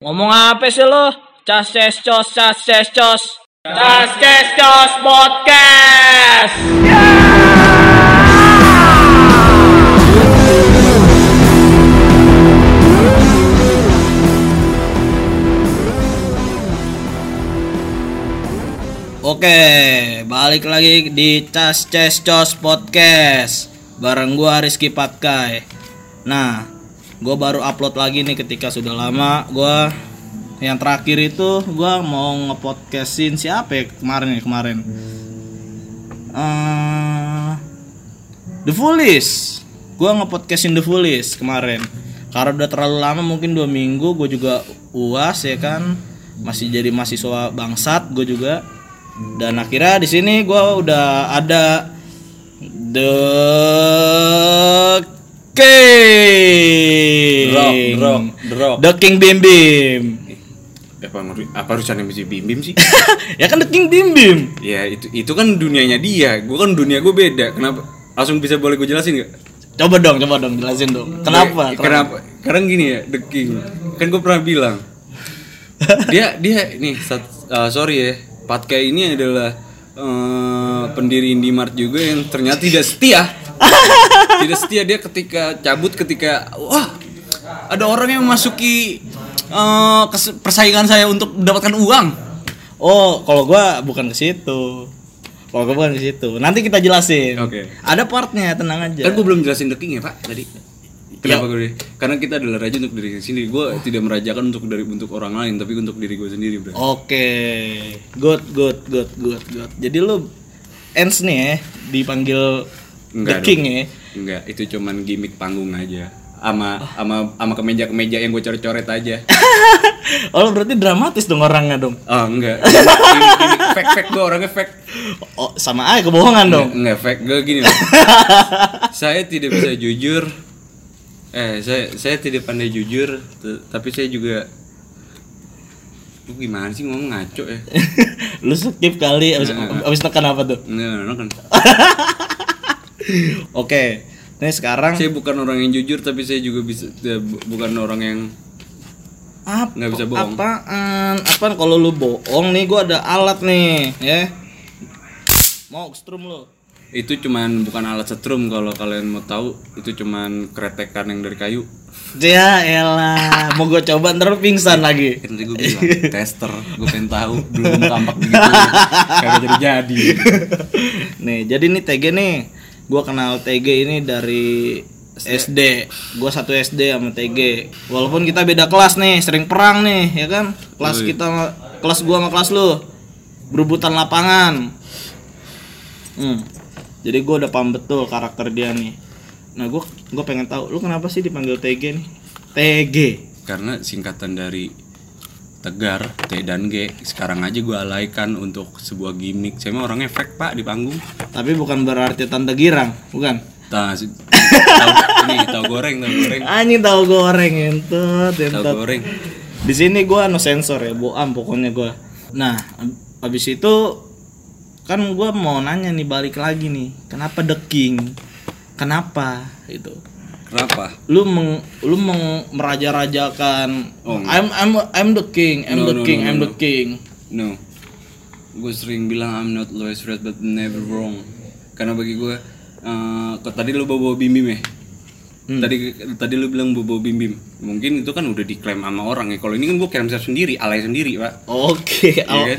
Ngomong apa sih lo? Cas-ces-cos. Cas-ces-cos podcast. Oke, balik lagi di Cas-ces-cos podcast. Bareng gua Rizky Patkay. Nah, gue baru upload lagi nih ketika sudah lama. Gue yang terakhir itu gue mau ngepodcastin siapa ya kemarin The Foolish. Gue ngepodcastin The Foolish kemarin karena udah terlalu lama, mungkin 2 minggu. Gue juga UAS ya kan, masih jadi mahasiswa bangsat gue juga. Dan akhirnya di sini gue udah ada The King Bim Bim. Apa urusannya mesti Bim Bim sih? Ya kan The King Bim Bim. Ya itu kan dunianya dia. Gua kan dunia gua beda. Kenapa? Langsung bisa boleh gua jelasin enggak? Coba dong jelasin dong. Kenapa? Karena gini ya, The King. Kan gua pernah bilang. Dia nih sorry ya. Patkay ini adalah pendiri Indomart juga yang ternyata tidak setia. Tidak setia dia ketika cabut wah, ada orang yang memasuki persaingan saya untuk mendapatkan uang. Oh, kalau gua bukan ke situ. Nanti kita jelasin. Oke. Ada partnya, tenang aja. Kan gua belum jelasin The King ya, Pak, tadi. Kenapa ya. Gue? Karena kita adalah raja untuk diri sendiri. Gua tidak merajakan untuk orang lain, tapi untuk diri gua sendiri, bro. Oke. Good. Jadi lu ends nih ya, dipanggil The King ya? Enggak, itu cuman gimmick panggung aja. Sama kemeja-kemeja yang gue coret-coret aja. Oh, berarti dramatis dong orangnya dong? Oh, enggak. Fake gue orangnya fake. Oh, sama aja kebohongan dong? Enggak fake, gue gini loh. Saya tidak bisa jujur. Saya tidak pandai jujur. Tapi saya juga... Lu gimana sih ngomong ngaco ya? Lu skip kali, abis tekan apa tuh? Enggak. Oke. Nah, sekarang saya bukan orang yang jujur, tapi saya juga bisa bukan orang yang nggak bisa bohong. Apa kalau lu bohong nih, gua ada alat nih, ya. Mau setrum lu. Itu cuman bukan alat setrum, kalau kalian mau tahu, itu cuman kretekan yang dari kayu. Ya elah, mau gua coba ntar pingsan lagi. Nanti gua bilang tester, gua pengen tahu belum tampak begitu. Kagak jadi. Nih, jadi nih TG nih. Gue kenal TG ini dari SD. Gue 1 SD sama TG. Walaupun kita beda kelas nih, sering perang nih, ya kan? Kelas gue sama kelas lu berebutan lapangan. Jadi gue udah paham betul karakter dia nih. Nah, gue pengen tahu lu kenapa sih dipanggil TG nih? TG. Karena singkatan dari Tegar, T dan G. Sekarang aja gue alaikan untuk sebuah gimmick. Saya mah orangnya fake, Pak, di panggung. Tapi bukan berarti Tante Girang, bukan? Tahu goreng. Anjing tahu goreng, entut. Tahu goreng. Di sini gue no sensor ya, boam pokoknya gue. Nah, abis itu kan gue mau nanya nih, balik lagi nih. Kenapa The King? Kenapa itu? Kenapa? Lu meraja-rajakan. Oh, I'm the king. I'm the king. No. Gue sering bilang I'm not always right but never wrong. Karena bagi gue tadi lu bawa bim-bim ya. Tadi lu bilang bawa bim-bim. Mungkin itu kan udah diklaim sama orang ya. Kalau ini kan gue klaim sendiri, alay sendiri, Pak. Oke. Iya kan?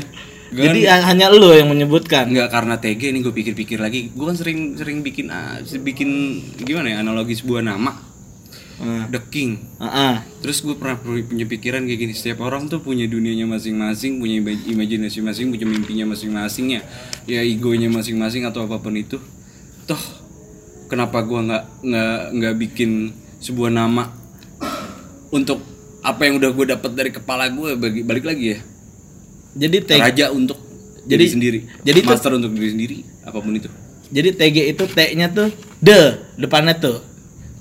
Jadi hanya lo yang menyebutkan. Enggak, karena TG ini gue pikir-pikir lagi. Gue kan sering bikin gimana ya, analogi sebuah nama. The King. Terus gue pernah punya pikiran kayak gini, setiap orang tuh punya dunianya masing-masing, punya imajinasi masing-masing, punya mimpinya masing-masing ya egonya masing-masing atau apapun itu. Toh kenapa gue enggak bikin sebuah nama untuk apa yang udah gue dapat dari kepala gue, balik lagi ya. Jadi raja untuk jadi sendiri. Jadi master untuk diri sendiri, apapun itu. Jadi TG itu T-nya tuh the, depannya tuh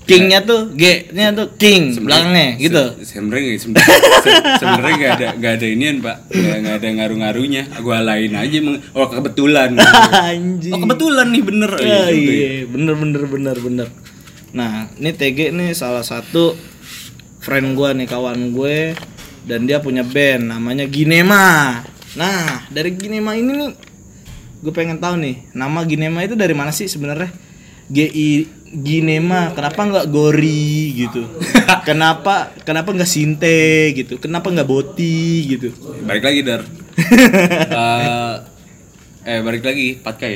King-nya tuh G-nya tuh King, belakangnya gitu. Sebenarnya enggak ada inian, Pak. Enggak ada ngaruh-ngaruhnya. Gua lain aja kebetulan. Anjing. Oh, kebetulan nih bener. Ya, iya, bener. Nah, ini TG nih salah satu friend gua nih, kawan gue dan dia punya band namanya Ginema. Nah, dari Ginema ini nih gue pengen tahu nih, nama Ginema itu dari mana sih sebenarnya? Ginema, kenapa enggak Gori gitu? Kenapa enggak Sinte gitu? Kenapa enggak Boti gitu? Balik lagi Dar. Balik lagi Patkay.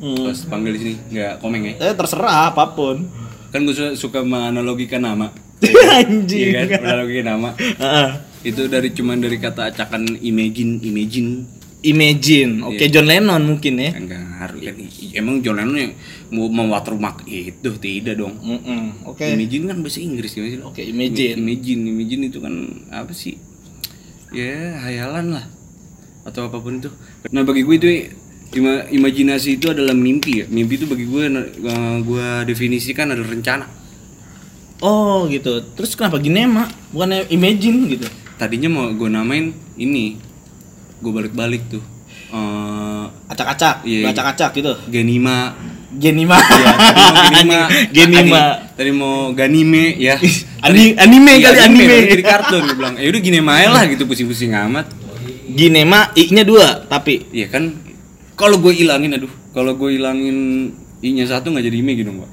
Terus panggil di sini enggak komeng ya? Terserah apapun. Kan gue suka menganalogikan nama. Anjing. Iya kan, menganalogikan nama. Itu cuman dari kata acakan imagine. Oke, yeah. John Lennon mungkin ya. Enggak harus. Emang John Lennon yang mau watermark itu tidak dong. Oke. Okay. Imagine kan bahasa Inggris gimana? Oke, okay, imagine itu kan apa sih? Ya, hayalan lah. Atau apapun itu. Nah, bagi gue itu imajinasi itu adalah mimpi ya. Mimpi itu bagi gue definisikan adalah rencana. Oh, gitu. Terus kenapa Ginema? Bukannya imagine gitu. Tadinya mau gue namain ini. Gue balik-balik tuh acak-acak, yeah. Acak-acak gitu. Genima. Ya, tadi mau Ganime ya. Anime. Dari kartun gue bilang, ya udah Ginema lah gitu, pusing-pusing amat. Ginema i-nya 2 tapi. Iya kan. Kalau gue ilangin i-nya 1 enggak jadi ime gitu, Pak.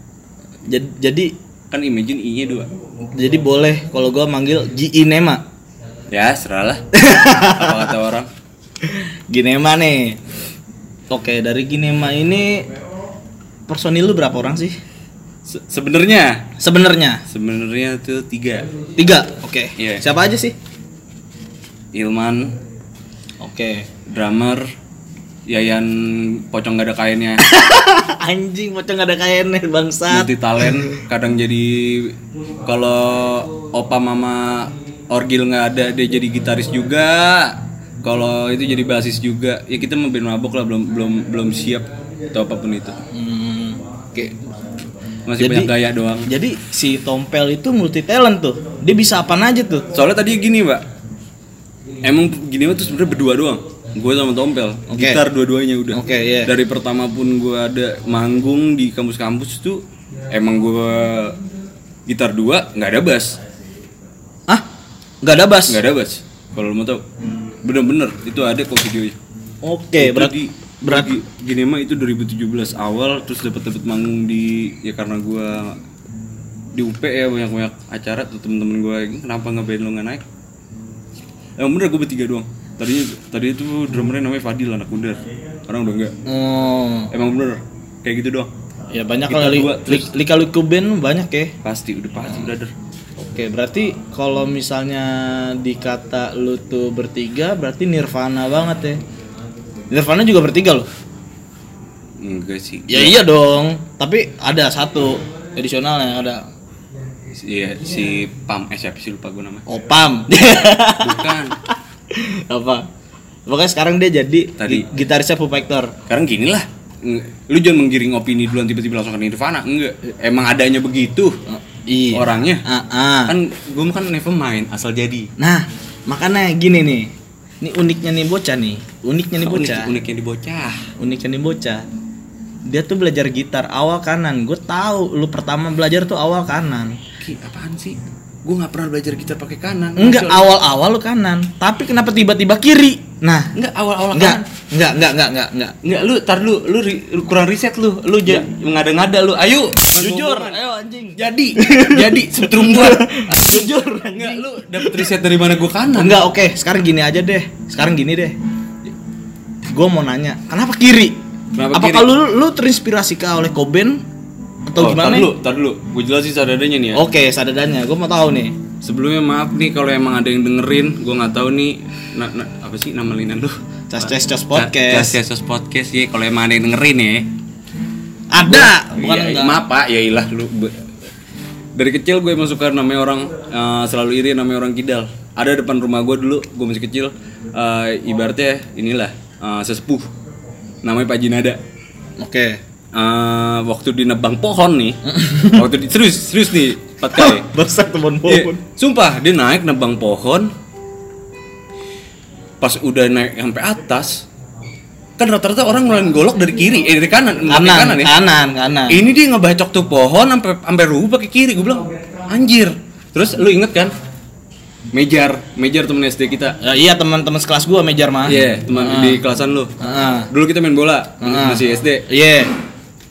Jadi kan imagine i-nya 2. Jadi boleh kalau gue manggil Ginema. Ya, seralah. Apa kata orang? Ginema nih. Oke, dari Ginema ini personil lu berapa orang sih? Sebenarnya tuh 3. 3. Oke. Yeah. Siapa aja sih? Ilman. Oke. Drummer Yayan, pocong gak ada kainnya. Anjing, pocong gak ada kainnya, bangsat. Multi talent, kadang jadi kalau opa mama orgil nggak ada dia jadi gitaris juga, kalau itu jadi basis juga. Ya kita mau band mabok lah, belum siap atau apapun itu. Oke. Masih jadi, banyak gaya doang. Jadi si Tompel itu multi talent tuh, dia bisa apa aja tuh. Soalnya tadi gini Pak, emang Ginema tuh sebenarnya berdua doang, gue sama Tompel. Okay. Gitar dua-duanya udah. Okay, yeah. Dari pertama pun gue ada manggung di kampus-kampus tuh emang gue gitar 2, nggak ada bass. Enggak ada bass. Kalau mau tahu. Bener-bener itu ada kok videonya. Oke, berarti Ginema itu 2017 awal terus dapat manggung di, ya karena gua di UP ya, banyak acara tuh temen-temen gua. Kenapa ngeband lo enggak naik? Bener gua bertiga doang. Tadi itu drummernya namanya Fadil, anak Undar. Orang udah enggak. Emang bener. Kayak gitu doang. Ya banyak kali lika-liku band banyak ya. Pasti udah ada. Oke, berarti kalau misalnya dikata lu tuh bertiga, berarti Nirvana banget ya. Nirvana juga bertiga loh. Enggak sih. Ya iya dong, tapi ada satu edisional yang ada. Iya, si Pam, siapa sih lupa gue namanya. Oh, Pam. Bukan. Apa? Pokoknya sekarang dia jadi gitarisnya Foo Fighter. Sekarang gini lah. Lu jangan menggiring opini duluan tiba-tiba langsung ke Nirvana. Enggak, emang adanya begitu. Iya. Orangnya kan gue kan never mind asal jadi. Nah makanya gini nih, ini uniknya nih bocah. Dia tuh belajar gitar awal kanan. Gue tahu lu pertama belajar tuh awal kanan. Apaan sih? Gue nggak pernah belajar gitar pakai kanan. Enggak, awal-awal lu kanan. Tapi kenapa tiba-tiba kiri? Nah, enggak awal-awal kanan. Enggak. Enggak, lu tar dulu, lu kurang riset lu. Lu jangan mengada-ngada lu. Ayo, jujur. Ayo anjing. Jadi setrum gua. Jujur. Enggak, lu dapat riset dari mana gua kanan? Enggak, oke. Sekarang gini deh. Gua mau nanya, kenapa kiri? Apakah lu terinspirasi oleh Cobain atau gimana? Tar dulu. Gua jelasin sadadanya nih ya. Oke, sadadanya. Gua mau tahu nih. Sebelumnya maaf nih kalau emang ada yang dengerin, gua enggak tahu nih apa sih nama linan lu? Cas podcast ya, kalau emang ada yang dengerin ya. Ada, bukan ya, enggak. Maaf Pak, yailah lu. Dari kecil gue emang suka namanya orang selalu iri namanya orang kidal. Ada depan rumah gue dulu, gue masih kecil, ibaratnya inilah sesepuh. Namanya Pak Jinada. Oke. Okay. Waktu di nebang pohon nih. Serius nih, Pak Kai. Besar teman pohon. Sumpah, dia naik nebang pohon. Pas udah naik sampai atas kan rata-rata orang mulai golok dari kiri dari kanan. Ini dia ngebacok tuh pohon sampai rubah ke kiri. Gue bilang anjir. Terus lu inget kan Mejar temen SD kita. Iya, teman-teman sekelas gua Mejar mah. Iya, teman di kelasan lu. Dulu kita main bola masih SD. Iya.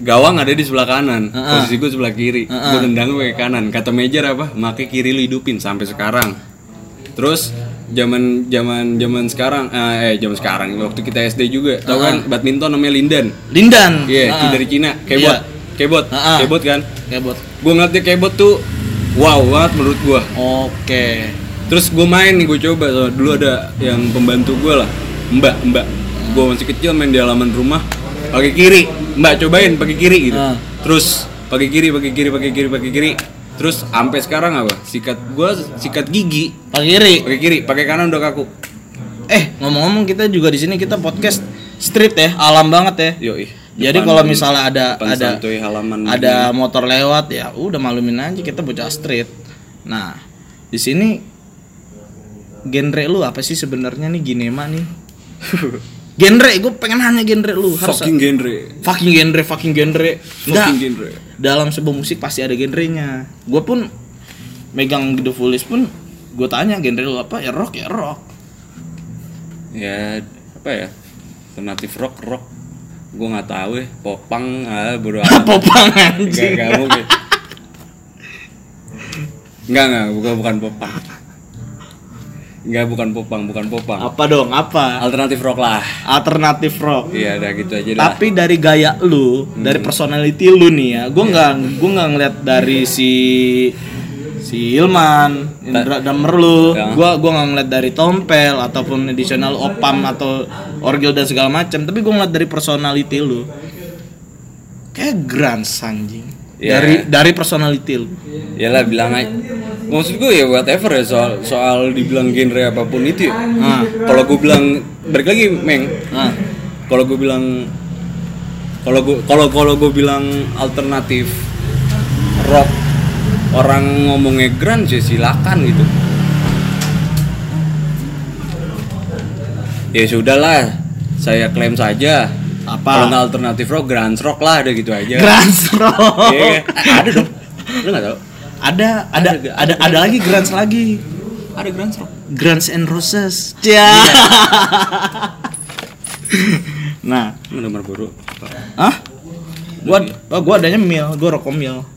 Gawang ada di sebelah kanan. Posisi gua sebelah kiri. Gua tendang pakai kanan. Kata Mejar apa? Make kiri lu hidupin sampai sekarang. Terus zaman sekarang waktu kita SD juga. Tahu kan badminton namanya Lindan. Iya, dari Cina. Kebot. Gua ngeliat dia kebot tuh wow banget menurut gua. Oke. Terus gue main nih, gue coba. So, dulu ada yang pembantu gue lah, mbak. Gue masih kecil main di halaman rumah, pakai kiri. Mbak cobain pakai kiri gitu. Terus pakai kiri. Terus sampai sekarang apa? Sikat gigi pakai kiri, pakai kanan udah kaku. Ngomong-ngomong kita juga di sini kita podcast street ya, alam banget ya. Yoi. Jadi kalau misalnya ada motor lewat ya, udah malumin aja kita bocah street. Nah, di sini genre lu apa sih sebenarnya nih Ginema nih? Genre, gue pengen nanya genre lu. Fucking genre. Dalam sebuah musik pasti ada genrenya. Gue pun megang The Foolish pun gue tanya genre lu apa? Ya rock. Ya apa ya? Alternatif rock. Gue nggak tahu ya. Popang anjing. Gak mungkin. Bukan popang. Enggak, bukan popang. Apa dong? Apa? Alternatif rock. Iya, udah gitu aja. Tapi dari gaya lu, dari personality lu nih ya. Gua enggak ngeliat dari si Ilman, Indra drummer lu. Gua enggak ngeliat dari Tompel ataupun additional opam atau orgel dan segala macam, tapi gua ngeliat dari personality lu. Kayak grand anjing. Yeah. Dari personality lu. Iyalah, bilang aja. Maksud gue ya whatever ya, soal dibilang genre apapun itu ya. Kalau gue bilang balik lagi Meng. Kalau gue bilang alternatif rock, orang ngomongnya grunge ya silakan gitu. Ya sudahlah, saya klaim saja. Apa? Kalau alternatif rock, grunge rock lah, ada gitu aja. Grunge rock. Iya, ada dong. Lu enggak tahu? Ada lagi grunge lagi. Ada grunge rock. Grunge and Roses. Ya. Nah, nomor baru. Hah? Gua adanya mil, gua rokok mil.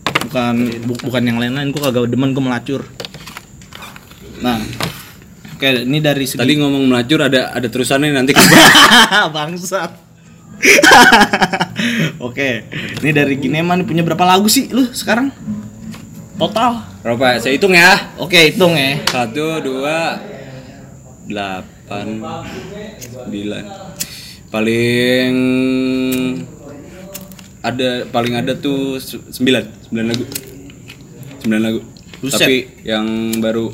Bukan yang lain-lain, gua kagak demen, gua melacur. Nah. Oke, ini dari segi tadi ngomong melacur ada terusannya nanti ke bangsat. Oke. Ini dari Ginema nih, punya berapa lagu sih lu sekarang? Total berapa? Saya hitung ya. Oke, hitung ya. 1, 2, 8, 9. Paling ada tuh 9 lagu. Buset. Tapi yang baru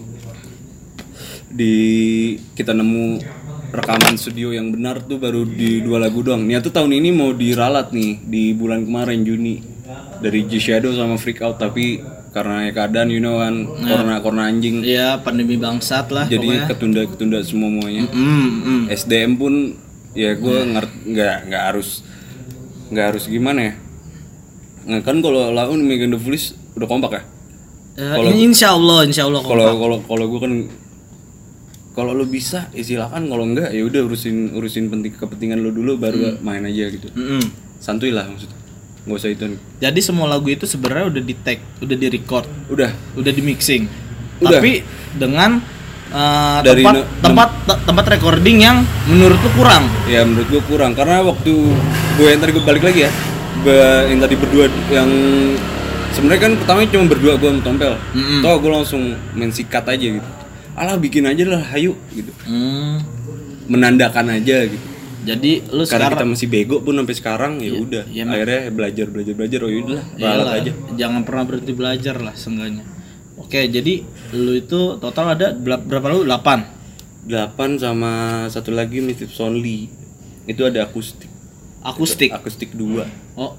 kita nemu rekaman studio yang benar tuh baru di 2 lagu doang. Niat tuh tahun ini mau diralat nih di bulan kemarin Juni dari G Shadow sama Freak Out, tapi karena keadaan kan corona anjing. Iya, pandemi bangsat lah. Jadi pokoknya ketunda semuanya. SDM pun ya gue nggak harus gimana ya. Nah, kan kalau laun megang The Foolish udah kompak ya. Insyaallah kompak. Kalau gue kan kalau lo bisa ya silakan, kalau enggak ya udah urusin kepentingan lo dulu baru main aja gitu. Santuy lah maksudnya. Nggak usah itu. Jadi semua lagu itu sebenarnya udah di tag, udah di record, udah di mixing. Tapi dengan tempat recording yang menurut lu kurang. Ya menurut gua kurang karena waktu gua yang tadi balik lagi ya. Yang tadi berdua yang sebenarnya kan pertama cuma berdua gua sama Tompel. Toh gua langsung main sikat aja gitu. Alah bikin aja lah, hayu gitu. Menandakan aja gitu. Jadi lu sekarang kita masih bego pun sampai sekarang ya udah. Ya, akhirnya belajar oh yaudah lah aja. Jangan pernah berhenti belajar lah seenggaknya. Oke, jadi lu itu total ada berapa lu? 8 sama satu lagi Mistip Sonly. Itu ada akustik. Akustik 2.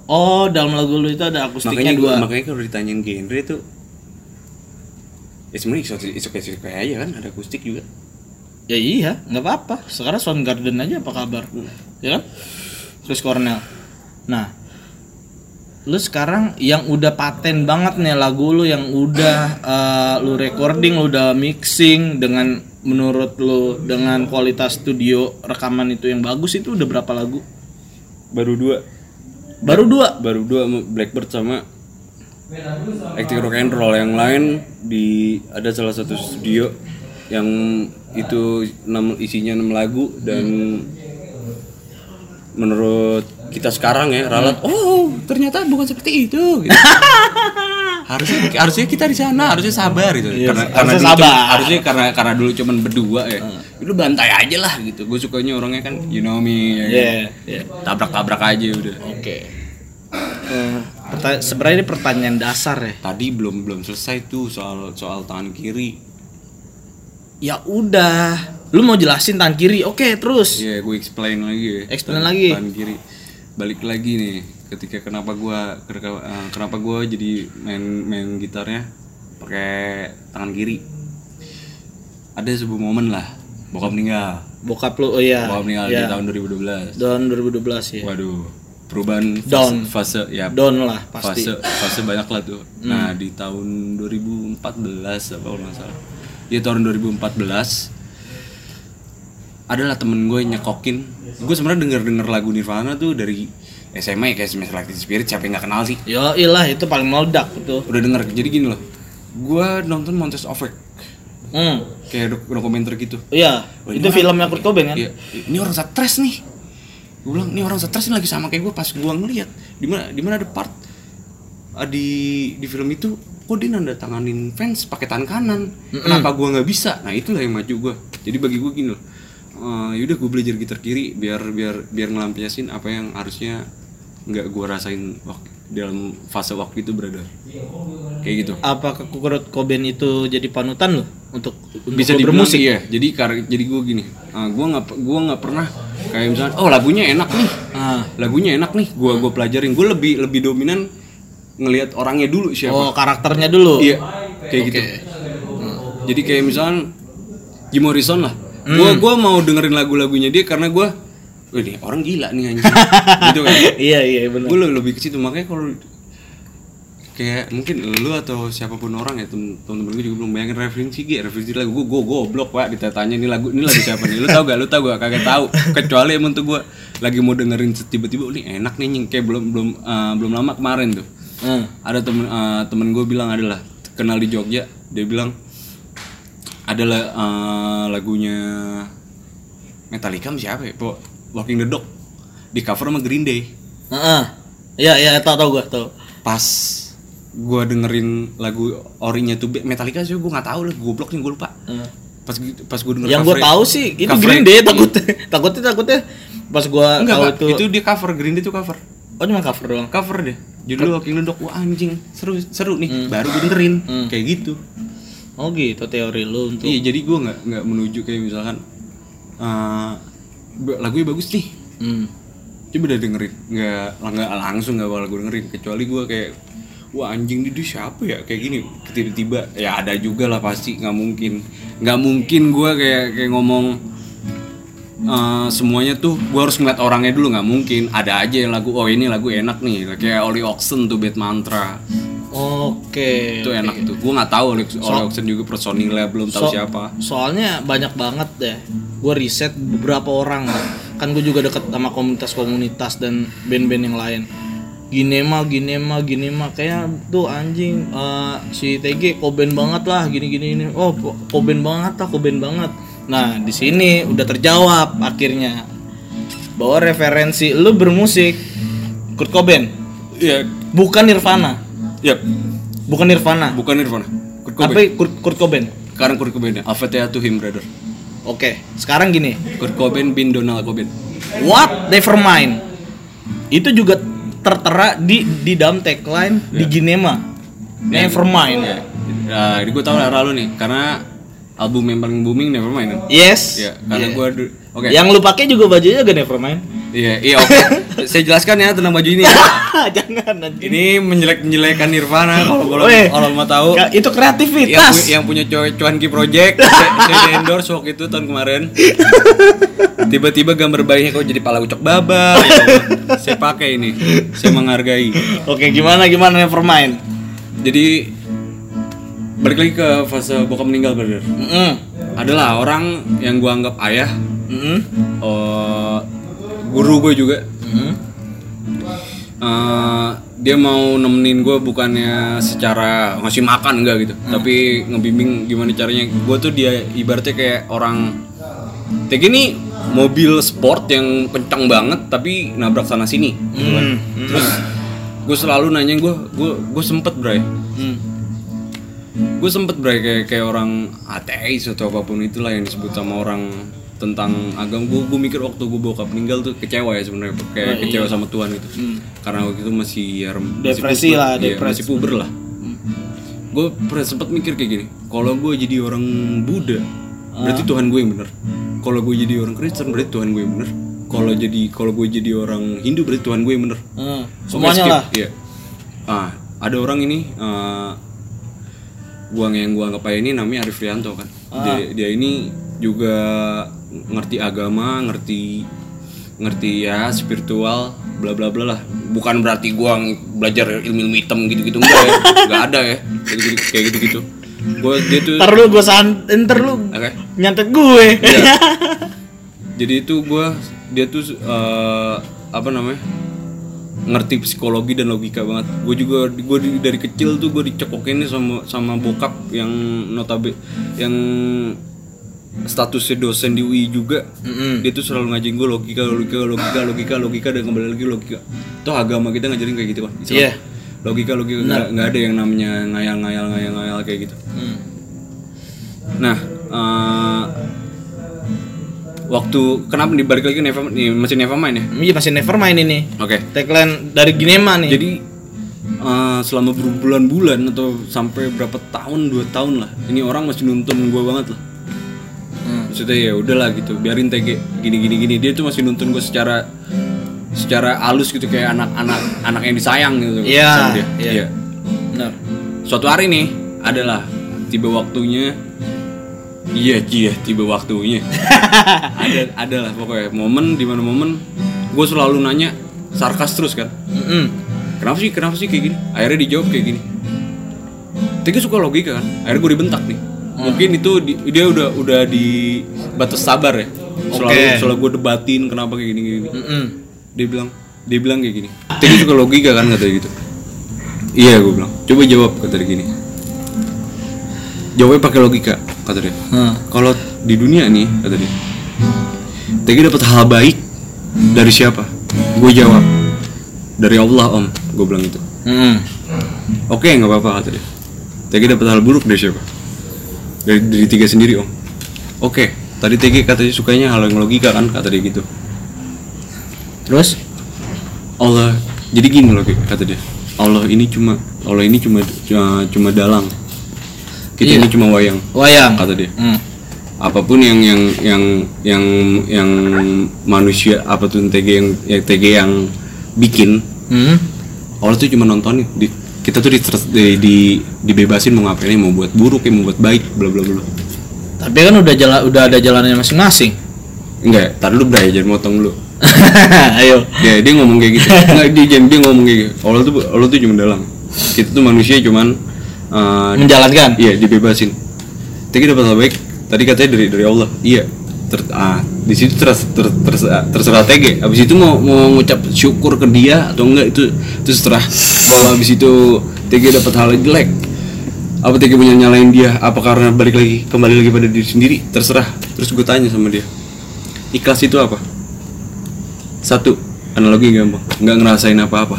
Oh, dalam lagu lu itu ada akustiknya 2. Makanya kalau ditanyain genre tuh ya sebenarnya isok-isok aja kan, ada akustik juga. Ya iya, nggak apa-apa. Sekarang Soundgarden aja apa kabar, ya kan? Chris Cornell. Nah, lu sekarang yang udah paten banget nih lagu lu yang udah lu recording, lu udah mixing dengan menurut lu dengan kualitas studio rekaman itu yang bagus, itu udah berapa lagu? Baru dua Blackbird sama Acting Rock and Roll. Yang lain di ada salah satu studio yang itu isinya 6 lagu dan menurut kita sekarang ya ralat, oh ternyata bukan seperti itu gitu. harusnya kita di sana harusnya sabar gitu, yes, karena dulu cuman berdua ya itu bantai aja lah gitu. Gue sukanya orangnya kan you know me ya, yeah. Tabrak aja udah. Oke. Sebenarnya ini pertanyaan dasar ya, tadi belum selesai tuh soal tangan kiri. Ya udah, lu mau jelasin tangan kiri, oke, terus. Iya, gue explain lagi. Tangan kiri. Balik lagi nih, ketika kenapa gue jadi main gitarnya pakai tangan kiri. Ada sebuah momen lah, bokap meninggal. Bokap lu, oh iya. Bokap meninggal di tahun 2012. Tahun 2012 ya. Waduh, perubahan fase ya. Down lah pasti. Fase banyak lah tuh. Nah, di tahun 2014 apa kalau nggak salah. Ya tahun 2014. Adalah temen gue nyekokin, gue sebenarnya denger lagu Nirvana tuh dari SMA ya, kayak Metallica Spirit, siapa yang nggak kenal sih? Yo ilah, itu paling meledak tuh. Udah denger, jadi gini loh, gue nonton Monsters of Rock, kayak dokumenter gitu. Iya, itu filmnya Kurt Cobain kan? Iya. Ini orang stres nih, gue bilang ini orang stres lagi sama kayak gue pas gue ngeliat di mana ada part di film itu, kok dia nanda tanganin fans pakai tangan kanan, kenapa gue nggak bisa? Nah itulah yang maju gue, jadi bagi gue gini loh. Yaudah gue belajar gitar kiri biar ngelampiasin apa yang harusnya nggak gue rasain dalam fase waktu itu, brother. Kayak gitu. Apa Kurt Cobain itu jadi panutan lo untuk bisa bermusik? Iya. Jadi gue gini, gue nggak pernah kayak misalnya lagunya enak nih, gue pelajarin. Gue lebih dominan ngelihat orangnya dulu siapa. Oh, karakternya dulu. Iya. Kayak gitu. Jadi kayak misalnya Jim Morrison lah. Gue mau dengerin lagu-lagunya dia karena gue, ini orang gila nih anjing. Gitu kan. Iya benar. Gue lebih ke situ, makanya kalau kayak mungkin lu atau siapapun orang ya, temen-temen gue juga belum bayangin referensi lagu gue goblok Pak, ditanya ini lagu siapa nih. Lu tau gak? Kagak tahu. Kecuali emang tuh gue lagi mau dengerin tiba-tiba ini enak nih anjing, kayak belum lama kemarin tuh. Ada temen gue bilang adalah kenal di Jogja, dia bilang adalah lagunya Metallica siapa ya? Walking the Dog di cover sama Green Day. Iya tau gue. Pas gue dengerin lagu orinya tuh Metallica sih gue nggak tahu lah, goblok nih gue lupa. Pas gue dengerin yang gue tahu sih itu cover Green Day, takutnya pas gue tahu itu dia cover Green Day tuh cover. Oh cuma cover doang? Cover deh. Judul Walking the Dog, wah anjing seru nih. Baru gue dengerin kayak gitu. Oh gitu teori lo untuk. Iya, jadi gue nggak menuju kayak misalkan lagunya bagus nih. Coba udah dengerin, nggak langsung nggak bakal gue dengerin, kecuali gue kayak wah anjing dia siapa ya kayak gini tiba-tiba. Ya ada juga lah pasti, nggak mungkin gue kayak ngomong semuanya tuh gue harus ngeliat orangnya dulu, nggak mungkin. Ada aja yang lagu ini lagu enak nih kayak Oli Oxen tuh Bad Mantra. Oke. Itu enak tuh. Gue nggak tahu Oli Oxen juga personilnya belum tahu siapa. Soalnya banyak banget deh. Gue riset beberapa orang. Kan gue juga deket sama komunitas-komunitas dan band-band yang lain. Ginema kayak tuh anjing si TG Cobain banget lah gini-gini ini. Oh, Cobain banget. Nah, di sini udah terjawab akhirnya. Bahwa referensi lu bermusik Kurt Cobain. Iya, bukan Nirvana. Kurt Cobain. Tapi Kurt Cobain. Sekarang Kurt Cobain ya. Avete to him, brother. Oke, sekarang gini. Kurt Cobain bin Donald Cobain. What? Never mind. Itu juga tertera di dalam tagline di Ginema. Yeah. Never mind. Ya. Nah, ini gue tahu arah lu nih karena album yang paling booming Never Mind. Kan? Yes. Ya, karena gue oke. Yang lu pakai juga bajunya juga Never Mind. Iya, oke. Saya jelaskan ya tentang baju ini. Jangan nanti. Ini menjelek-menjelekan Nirvana kalau orang mau tahu. Itu kreativitas. Yang punya Cuanki Project, saya endorse waktu itu tahun kemarin. Tiba-tiba gambar bayinya kok jadi pala ucok baba. Saya pakai ini. Saya menghargai. Oke, gimana Nevermind? Jadi balik lagi ke fase bokap meninggal, brother. Mm-hmm. Adalah orang yang gue anggap ayah. Mm-hmm. Guru gue juga. Mm-hmm. Dia mau nemenin gue bukannya secara ngasih makan enggak gitu, tapi ngebimbing gimana caranya. Gue tuh dia ibaratnya kayak orang kayak gini mobil sport yang kencang banget tapi nabrak sana sini gitu kan. Terus gue selalu nanya, gue sempet bray, kayak orang ateis atau apapun itulah yang disebut sama orang tentang agama. Gue mikir waktu gue bokap meninggal tuh kecewa ya sebenarnya, kayak kecewa sama Tuhan gitu. Karena waktu itu masih depresi puber, masih puber lah. Gue sempat mikir kayak gini, kalau gue jadi orang Buddha berarti Tuhan gue yang benar. Kalau gue jadi orang Kristen berarti Tuhan gue yang benar. Kalau gue jadi orang Hindu berarti Tuhan gue yang benar. Semuanya lah. Iya. Ah, ada orang ini yang gue anggap ini namanya Arif Rianto kan. Dia ini juga ngerti agama, ngerti ya spiritual, bla bla bla lah. Bukan berarti gua belajar ilmu hitam gitu-gitu enggak ya. Enggak ada ya. Gitu-gitu kayak gitu-gitu. Gua dia tuh entar lu gua nyantet gue. Ya. Jadi itu ngerti psikologi dan logika banget. Gue dari kecil tuh gue dicekokinnya sama bokap yang notabene yang statusnya dosen di UI juga. Dia tuh selalu ngajarin gue logika dan kembali lagi logika. Toh agama kita ngajarin kayak gitu kan. Iya. Logika nggak ada yang namanya ngayal kayak gitu. Nah, waktu kenapa dibalik lagi Nevermind ya? Iya, masih Nevermind ini. Oke. Tagline dari Ginema nih. Jadi selama berbulan-bulan atau sampai berapa tahun, 2 tahun lah, ini orang masih nuntun gue banget lah. Maksudnya ya udahlah gitu, biarin TG gini. Dia tuh masih nuntun gue secara halus gitu, kayak anak yang disayang gitu. Iya. Benar. Suatu hari nih adalah tiba waktunya. Adalah pokoknya momen dimana gue selalu nanya sarkas terus kan. Kenapa sih kayak gini? Akhirnya dijawab kayak gini. TG suka logika kan. Akhirnya gue dibentak nih. Mungkin itu dia udah di batas sabar ya. Selalu gue debatin kenapa kayak gini. Dia bilang kayak gini. Tadi suka logika kan kata gitu. Iya gue bilang. Coba jawab kata dia gini. Jawabnya pakai logika kata dia. Kalau di dunia nih kata dia. Tadi dapat hal baik dari siapa? Gue jawab dari Allah om. Gue bilang gitu. Oke, nggak apa-apa kata dia. Tadi dapat hal buruk dari siapa? Dari tiga sendiri om. Oke, tadi TG katanya sukanya hal yang logika kan kata dia gitu. Terus Allah, jadi gini loh kata dia. Allah ini cuma dalang. Kita ini cuma wayang kata dia. Apapun yang manusia apa tuh TG yang bikin. Allah tuh cuma nontonin. Kita tuh dibebasin mau ngapain, mau buat buruk ya, mau buat baik, bla bla bla. Tapi kan udah ada jalannya masing-masing. Enggak, tar dulu bray, jangan motong dulu. Ayo. Dia ngomong kayak gitu. Enggak, dia ngomong kayak gitu. Allah tuh cuma dalang. Kita tuh manusia cuman menjalankan. Iya, dibebasin. Tadi dapat hal baik. Tadi katanya dari Allah. Iya. Di situ terserah TG. Abis itu mau ngucap syukur ke dia atau enggak itu terserah. Kalau abis itu TG dapat hal jelek, apa TG punya nyalain dia? Apa karena kembali lagi pada diri sendiri? Terserah. Terus gue tanya sama dia, ikhlas itu apa? Satu, analogi gampang, nggak ngerasain apa-apa.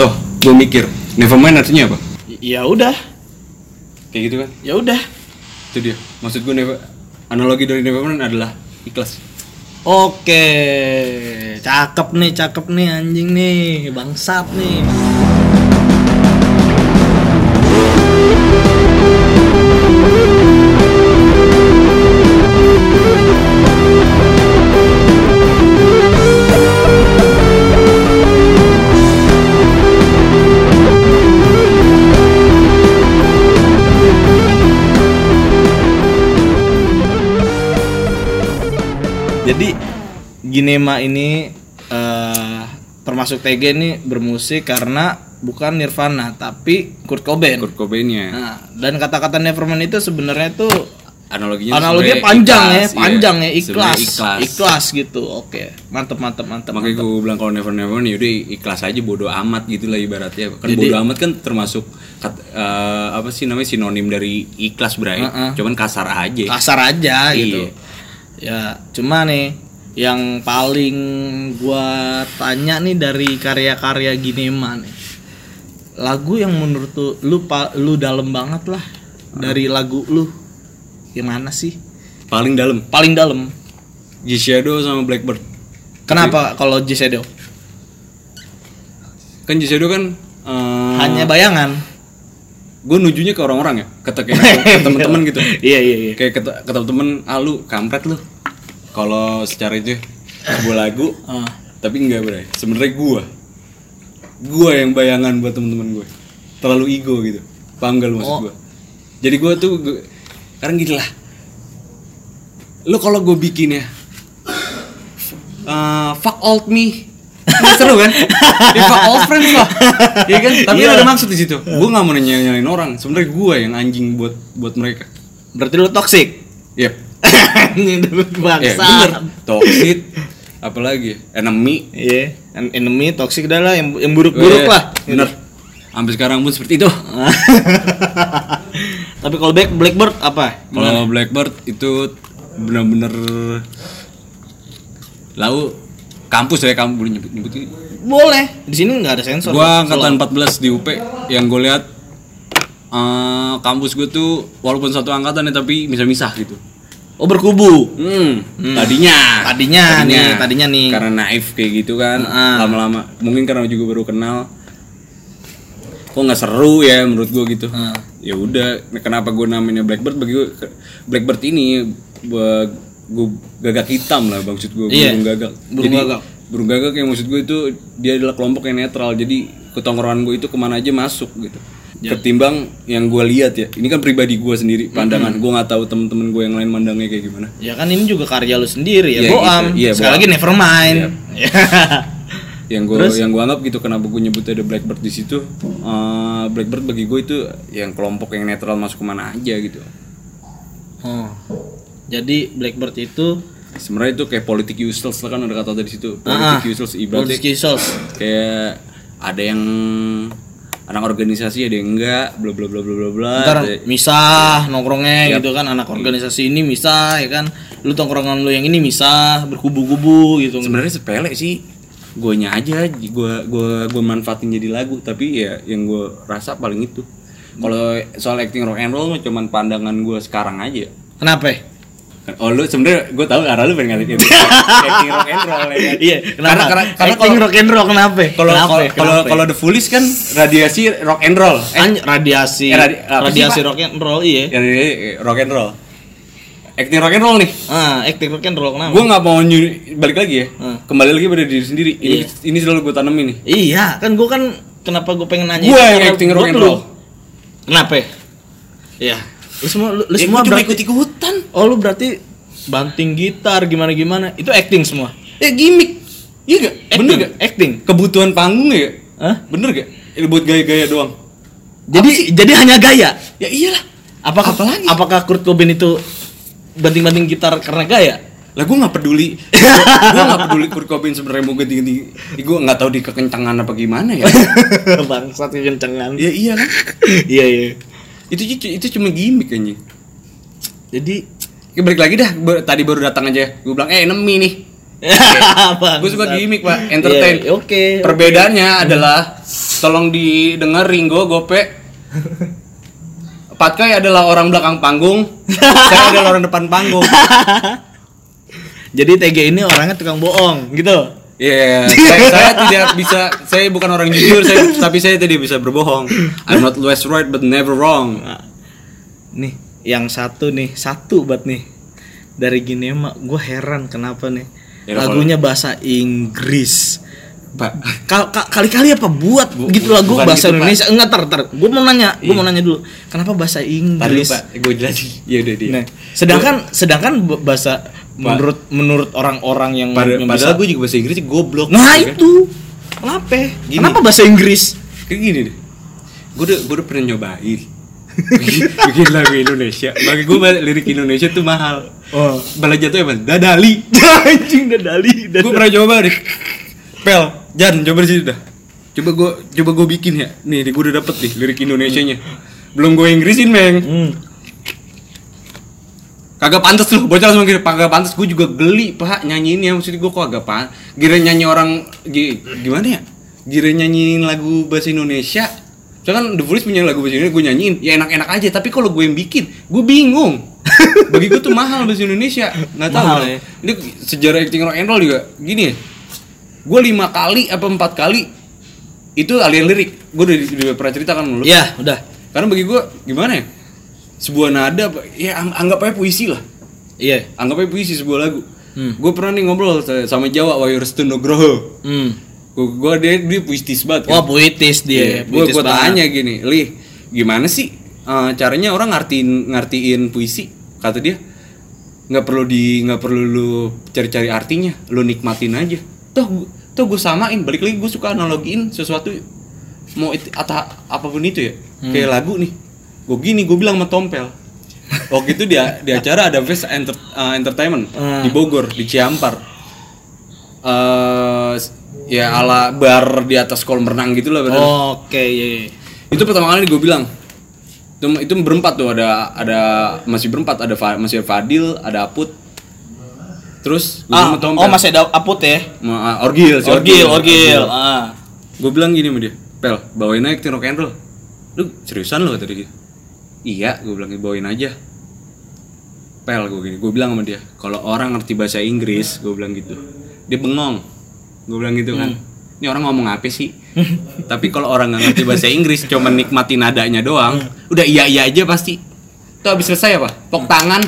Toh gue mikir Nevermind artinya apa? Ya udah, kayak gitu kan? Ya udah, itu dia. Maksud gue analogi dari Nevermind adalah ikhlas. Oke, cakep nih anjing nih, bangsat nih. Jadi Ginema ini termasuk TG ini bermusik karena bukan Nirvana tapi Kurt Cobainnya. Nah, dan kata-kata Nevermind itu sebenarnya tuh analoginya panjang, ikhlas gitu. Oke, mantep. Makanya gue bilang kalau Nevermind yaudah ikhlas aja, bodo amat gitulah ibaratnya. Kan jadi, bodo amat kan termasuk sinonim dari ikhlas, Bray. Cuman kasar aja gitu. Ya, cuma nih yang paling gua tanya nih dari karya-karya Ginema nih, lagu yang menurut lu dalam banget lah dari lagu lu, yang mana sih paling dalam? G-Shadow sama Blackbird. Kenapa kalau G-Shadow? Kan G-Shadow kan hanya bayangan. Gue nujunya ke orang-orang ya, ke teman-teman gitu. Iya. Kayak ke teman-teman, lu kampret lu. Kalau secara itu sebuah lagu, tapi enggak, Bray. Sebenarnya gue yang bayangan buat temen-temen gue. Terlalu ego gitu, paham gak lu maksud gue? Jadi gue tuh, sekarang gini lah. Lu kalau gue bikin ya, fuck old me, nggak seru kan? Ya, fuck old friends lah, ya kan? Tapi ada maksud di situ. Gue nggak mau nyanyain orang. Sebenarnya gue yang anjing buat mereka. Berarti lu toxic? Yep. Bener, toxic, apalagi enemy, toxic adalah yang buruk-buruk lah. Bener, sampai sekarang pun seperti itu. Tapi kalau Blackbird apa? Kalau Blackbird itu benar-benar lalu kampus ya, kamu boleh nyebut ini? Boleh, di sini nggak ada sensor. Gua angkatan 14 di UP, yang gue lihat kampus gue tuh walaupun satu angkatan ya tapi misah-misah gitu. Oh, berkubu. Tadinya nih. Karena naif kayak gitu kan. Lama-lama mungkin karena juga baru kenal. Kok enggak seru ya menurut gua gitu. Ya udah, kenapa gua namanya Blackbird? Bagi gua Blackbird ini gua gagak hitam lah maksud gua, burung gagak. Burung gagak yang maksud gua itu dia adalah kelompok yang netral. Jadi ketongkrongan gua itu kemana aja masuk gitu. Ketimbang yang gue lihat ya, ini kan pribadi gue sendiri pandangan, gue nggak tahu temen-temen gue yang lain pandangnya kayak gimana. Ya kan ini juga karya lu sendiri ya, boam. Gitu. Sekali lagi Nevermind. Iya. yang gue anggap gitu, kenapa gue nyebutnya ada Blackbird di situ? Blackbird bagi gue itu yang kelompok yang netral masuk kemana aja gitu. Jadi Blackbird itu sebenarnya itu kayak politik useless lah, kan ada kata di situ. Politik useless ibaratnya. Kayak ada yang anak organisasi, ada yang enggak, bla bla bla bla bla. Misah nongkrongnya gitu kan, anak organisasi ini misah ya kan, lu tongkrongan lu yang ini misah, berkubu-kubu gitu. Sebenarnya sepele sih, guanya aja, gua manfaatin jadi lagu, tapi ya yang gua rasa paling itu. Kalau soal acting rock and roll cuman pandangan gua sekarang aja. Kenapa? Oh, lu sebenarnya gue tahu arah lu pengen ngatain acting rock and roll ya. Iya, karena acting rock and roll kenapa? Kalau The Foolish kan radiasi rock and roll. Radiasi rock and roll, iya. Jadi rock and roll. Acting rock and roll nih. Acting rock and roll kenapa? Gue enggak mau balik lagi ya. Kembali lagi pada diri sendiri. Ini selalu gue tanemin nih. Iya, kan gue kenapa gue pengen nanya. Gue yang acting rock and roll. Kenapa? Iya. Lu semua cuma ikut-ikutan. Oh, lu berarti banting gitar gimana-gimana. Itu acting semua. Ya gimmick. Iya enggak? Bener enggak? Acting. Kebutuhan panggung ya? Bener enggak? Ini buat gaya-gaya doang. Jadi hanya gaya. Ya iyalah. Apakah Kurt Cobain itu banting-banting gitar karena gaya? Lah gue enggak peduli. Gue enggak peduli Kurt Cobain sebenarnya mau ganti-ganti. Gue enggak tahu di kekencangan apa gimana ya. Bangsat kekencangan. Ya iya kan? Iya. Itu cuma gimmick anjing. Jadi ya balik lagi dah, tadi baru datang aja gue bilang enemy nih. Okay. Gue suka gimmick, Pak, entertain. Yeah, okay. Perbedaannya adalah tolong didengar, Ringo Gope Patkay adalah orang belakang panggung, saya adalah orang depan panggung. Jadi TG ini orangnya tukang bohong gitu. Iya, saya tidak bisa, saya bukan orang jujur, tapi saya tidak bisa berbohong. I'm not always right but never wrong. Nih, yang satu buat nih dari Ginema, gue heran kenapa nih lagunya bahasa Inggris. Kali-kali apa buat gitu lagu bahasa gitu, Indonesia? Enggak, tar. Gue mau nanya dulu. Kenapa bahasa Inggris? Pak, gue jelasin. Ya udah dia. Nah, sedangkan bahasa menurut orang-orang yang padahal gue juga bahasa Inggris goblok. Nah, itu. Kenapa? Gini. Kenapa bahasa Inggris? Kayak gini deh. Gue udah pernah nyobain bikin lagu Indonesia. Bagi gue lirik Indonesia tuh mahal. Oh, bala jatuh emang dadali. Anjing dadali. Gue pernah coba deh. Pel, Jan, coba di situ dah. Coba gue bikin ya. Nih, gue udah dapet nih lirik Indonesianya. Belum gue Inggrisin, Meng. Kagak pantas lu, bocah langsung gini, kagak pantas. Gue juga geli, Pak, nyanyiin ya. Maksudnya gue kok agak pan. Giliran nyanyi orang gimana ya? Giliran nyanyiin lagu bahasa Indonesia. Soalnya kan The Foolish punya lagu bahasa Indonesia, gue nyanyiin. Ya enak-enak aja, tapi kalau gue yang bikin, gue bingung. Bagi gue tuh mahal bahasa Indonesia. Enggak tahu. Ya. Ini sejarah acting rock and roll juga gini ya. Gue 5 kali apa 4 kali itu alien lirik. Gue udah pernah ceritakan dulu. Iya, udah. Karena bagi gue gimana ya? Sebuah nada, ya anggap aja puisi lah. Iya, anggap aja puisi sebuah lagu. Gue pernah nih ngobrol sama Jawa Wahyu Restu Nugroho. Dia puitis banget kan? Wah, puitis dia. Gue tanya gini, Li, gimana sih caranya orang ngartiin puisi? Kata dia, nggak perlu lu cari-cari artinya, lu nikmatin aja. Toh gue samain, balik lagi gue suka analogiin sesuatu mau atau apapun itu ya, kayak lagu nih. Gue gini, gue bilang sama Tompel. Waktu itu dia di acara ada Fest Entertainment di Bogor, di Ciampar. Ya ala bar di atas kolam renang gitu lah. Oke, iya. Itu pertama kali gue bilang. Itu berempat tuh, ada masih berempat, masih ada Fadil, ada Aput. Terus gue sama Tompel. Oh, masih ada Aput ya. Orgil. Gue bilang gini sama dia, "Pel, bawain aja rock and roll." "Lu seriusan lu?" kata dia. "Iya," gue bilang, "bawain aja." "Pel," gue gini, gue bilang sama dia, "kalau orang ngerti bahasa Inggris," gue bilang gitu, "dia bengong." Gue bilang gitu kan. Ini orang ngomong apa sih? Tapi kalau orang nggak ngerti bahasa Inggris, cuma nikmati nadanya doang, udah iya aja pasti. Tuh abis selesai apa? Pok tangan.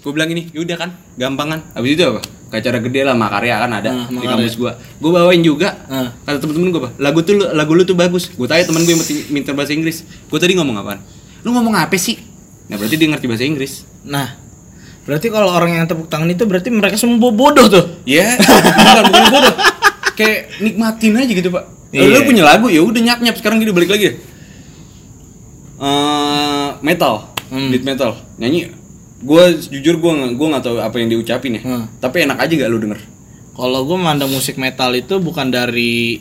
Gue bilang gini, yaudah kan, gampangan. Abis itu apa? Kayak acara gede lah, Makarya kan ada di kampus gue. Gue bawain juga. Kata temen-temen gue, lagu lu tuh bagus. Gue tanya temen gue yang minta bahasa Inggris, "Gue tadi ngomong apaan?" "Lu ngomong apa sih?" Nah, berarti dia ngerti bahasa Inggris. Nah, berarti kalau orang yang tepuk tangan itu berarti mereka semua bodoh tuh. Iya, bukan bodoh. Kayak nikmatin aja gitu, Pak. Lu punya lagu, ya udah nyap-nyap. Sekarang gini, balik lagi. Metal, beat metal. Nyanyi, gue jujur gue nggak tahu apa yang diucapin ya, tapi enak aja gak lu denger? Kalau gue mandang musik metal itu bukan dari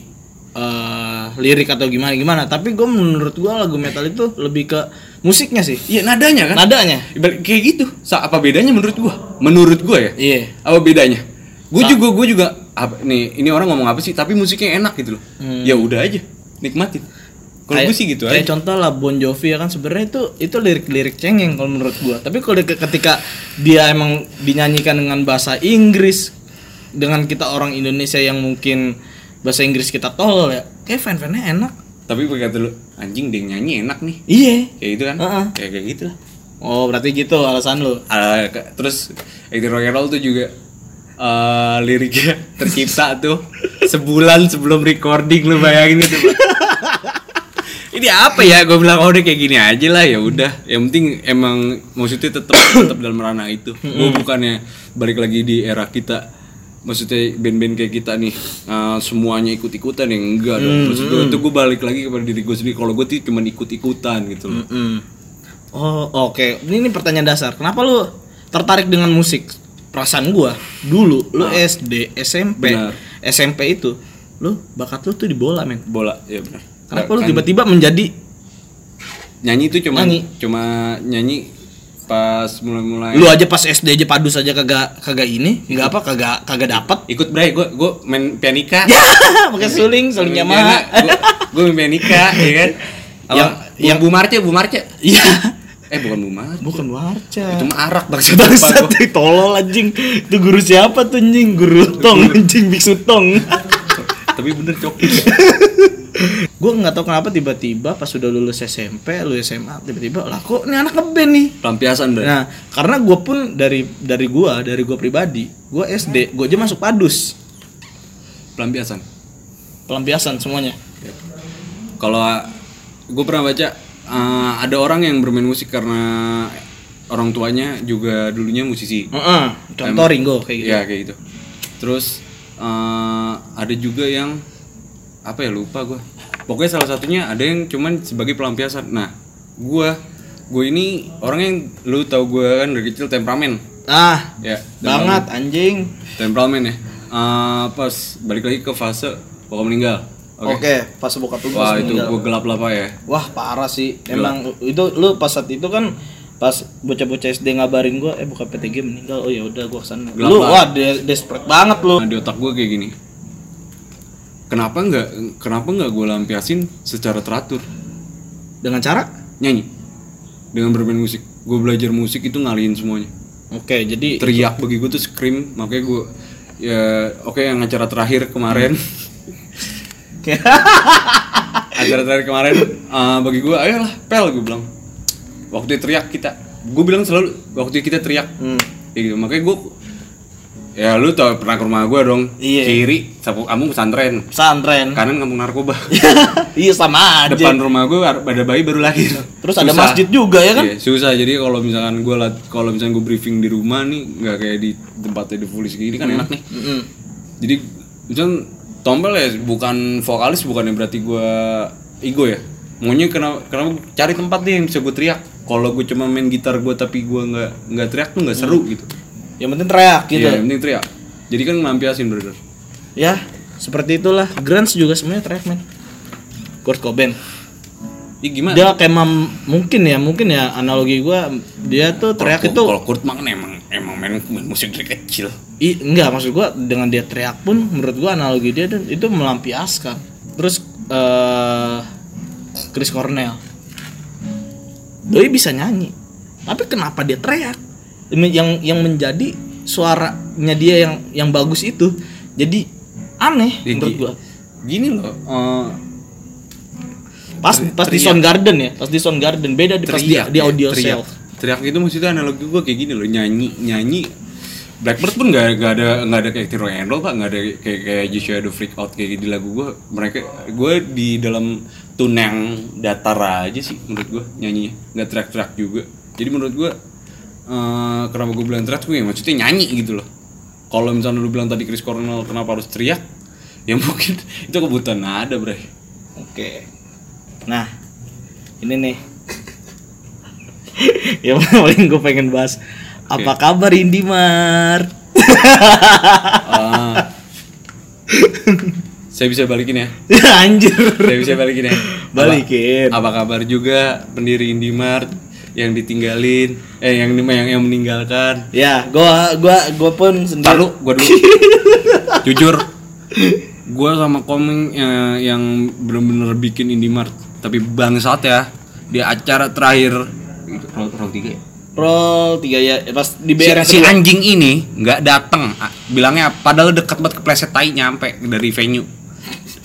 lirik atau gimana, tapi gue menurut gue lagu metal itu lebih ke musiknya sih. Iya, nadanya kan? Nadanya, kayak gitu. Apa bedanya menurut gue? Menurut gue ya? Iya. Apa bedanya? Gue juga. Nih, ini orang ngomong apa sih? Tapi musiknya enak gitu loh. Ya udah aja, nikmatin. Kalau gue sih gitu aja. Kayak contoh lah Bon Jovi ya kan, sebenarnya itu lirik-lirik cengeng kalau menurut gue. Tapi kalau ketika dia emang dinyanyikan dengan bahasa Inggris, dengan kita orang Indonesia yang mungkin bahasa Inggris kita tolol ya, kayak fan-fannya enak. Tapi berkata lu, anjing dia nyanyi enak nih. Iya. Kayak gitu kan. Kayak gitu lah. Oh, berarti gitu alasan lu. Terus acting rock and roll tuh juga liriknya tercipta tuh sebulan sebelum recording, lu bayangin itu, Pak. Ini apa ya? Gue bilang udah kayak gini aja lah, ya udah. Yang penting emang maksudnya tetap dalam ranah itu. Gue bukannya balik lagi di era kita, maksudnya band-band kayak kita nih semuanya ikut-ikutan ya, enggak dong. Maksud gue itu gue balik lagi kepada diri gue sendiri. Kalau gue tuh cuma ikut-ikutan gitu loh. Oh, oke. Ini pertanyaan dasar. Kenapa lu tertarik dengan musik? Perasaan gue dulu lu SD, SMP. Benar. SMP itu lu bakat lu tuh di bola, men. Bola, ya benar. Kenapa lu tiba-tiba menjadi nyanyi itu cuma nyanyi pas mulai-mulai. Lu aja pas SD aja padus aja kagak dapat. Ikut Bray, gue main pianika. Ya, pakai suling Yamaha. Gue main pianika, ya kan. Yang Bu Marce. Iya. Bukan Bu Marce. Itu mah arak bangsa-bangsa. Tolol anjing. Itu guru siapa tuh anjing? Guru Tong anjing, Biksu Tong. Tapi bener coklat. Gue nggak tahu kenapa tiba-tiba pas sudah lulus SMP, lu SMA, tiba-tiba lah kok ini anak ngeband nih. Pelampiasan deh. Nah, karena gue pun dari gue pribadi, gue SD, gue aja masuk padus. Pelampiasan semuanya. Kalau gue pernah baca ada orang yang bermain musik karena orang tuanya juga dulunya musisi. Contoh Ringo kayak gitu. Iya kayak gitu. Terus ada juga yang apa ya, lupa gue. Pokoknya salah satunya ada yang cuman sebagai pelampiasan. Nah, gue ini orang yang lu tau gue kan dari kecil temperamen. Ah, ya, banget anjing. Temperamen ya. Pas balik lagi ke fase bokap meninggal. Oke, fase bokap lu meninggal. Wah, itu gue gelap-gelap ya. Wah, parah sih. Emang gelap. Itu lu pas saat itu kan pas bocah-bocah SD ngabarin gue, buka PTG meninggal. Oh ya udah, gue kesana. Gelap lu banget. Wah, desperate banget lu. Nah, di otak gue kayak gini. Kenapa nggak gue lampiasin secara teratur? Dengan cara nyanyi, dengan bermain musik. Gue belajar musik itu ngalihin semuanya. Oke, jadi teriak itu bagi gue tuh scream. Makanya gue ya yang acara terakhir kemarin. Acara terakhir kemarin bagi gue ayolah pel, gue bilang. Waktu teriak kita, gue bilang selalu waktu kita teriak. Ya gitu. Makanya gue, ya lu tau pernah ke rumah gue dong. Iya. Kiri kampung pesantren, kanan kampung narkoba. Iya, sama aja. Depan rumah gue ada bayi baru lahir. Terus susah. Ada masjid juga ya kan? Iya, susah. Jadi kalau misalkan gue briefing di rumah nih nggak kayak di tempatnya The Foolish gini kan enak nih. Jadi misalkan Tompel ya, bukan vokalis, bukannya berarti gue ego ya. Maunya kenapa cari tempat nih yang bisa gue teriak. Kalau gue cuma main gitar gue tapi gue nggak teriak tuh nggak seru gitu. Yang penting teriak gitu. Iya, yang penting teriak. Jadi kan ngelampiasin, brother. Ya, seperti itulah. Grunge juga sebenarnya teriak, men. Kurt Cobain. Dia gimana? Dia kayak mungkin ya analogi gua, dia tuh teriak itu. Kalau Kurt emang main musik dari kecil. Enggak, maksud gua dengan dia teriak pun menurut gua analogi dia itu melampiaskan. Terus Chris Cornell. Doi bisa nyanyi. Tapi kenapa dia teriak? yang menjadi suaranya dia yang bagus itu jadi aneh ya, menurut gua. Gini loh, pas di Soundgarden ya, beda teriak, pas di audio self. Teriak itu maksudnya analogi gua kayak gini loh, nyanyi Blackbird pun nggak ada kayak Tiro and Roll, Pak, nggak ada kayak You Shadow Freak Out kayak di lagu gua. Gua di dalam tune yang datar aja sih menurut gua nyanyinya, nggak teriak-teriak juga. Jadi menurut gua kenapa gue bilang teriak, gue maksudnya nyanyi gitu loh. Kalau misalnya lu bilang tadi Chris Cornell kenapa harus teriak, ya mungkin itu kebutuhan ada, bro. Oke. Nah, ini nih yang paling gue pengen bahas. Okay. Apa kabar Indomart? Saya bisa balikin ya? Anjir. Saya bisa balikin ya? Balikin. Apa kabar juga pendiri Indomart yang ditinggalin, yang meninggalkan. Ya, gua pun sendiri. Lalu gua dulu. Jujur, gua sama Komeng yang benar-benar bikin Indomart, tapi bangsat ya. Di acara terakhir roll 3 ya. Roll 3 ya, pas di BR si anjing ini enggak datang. Bilangnya padahal dekat banget, kepleset tai nyampe dari venue.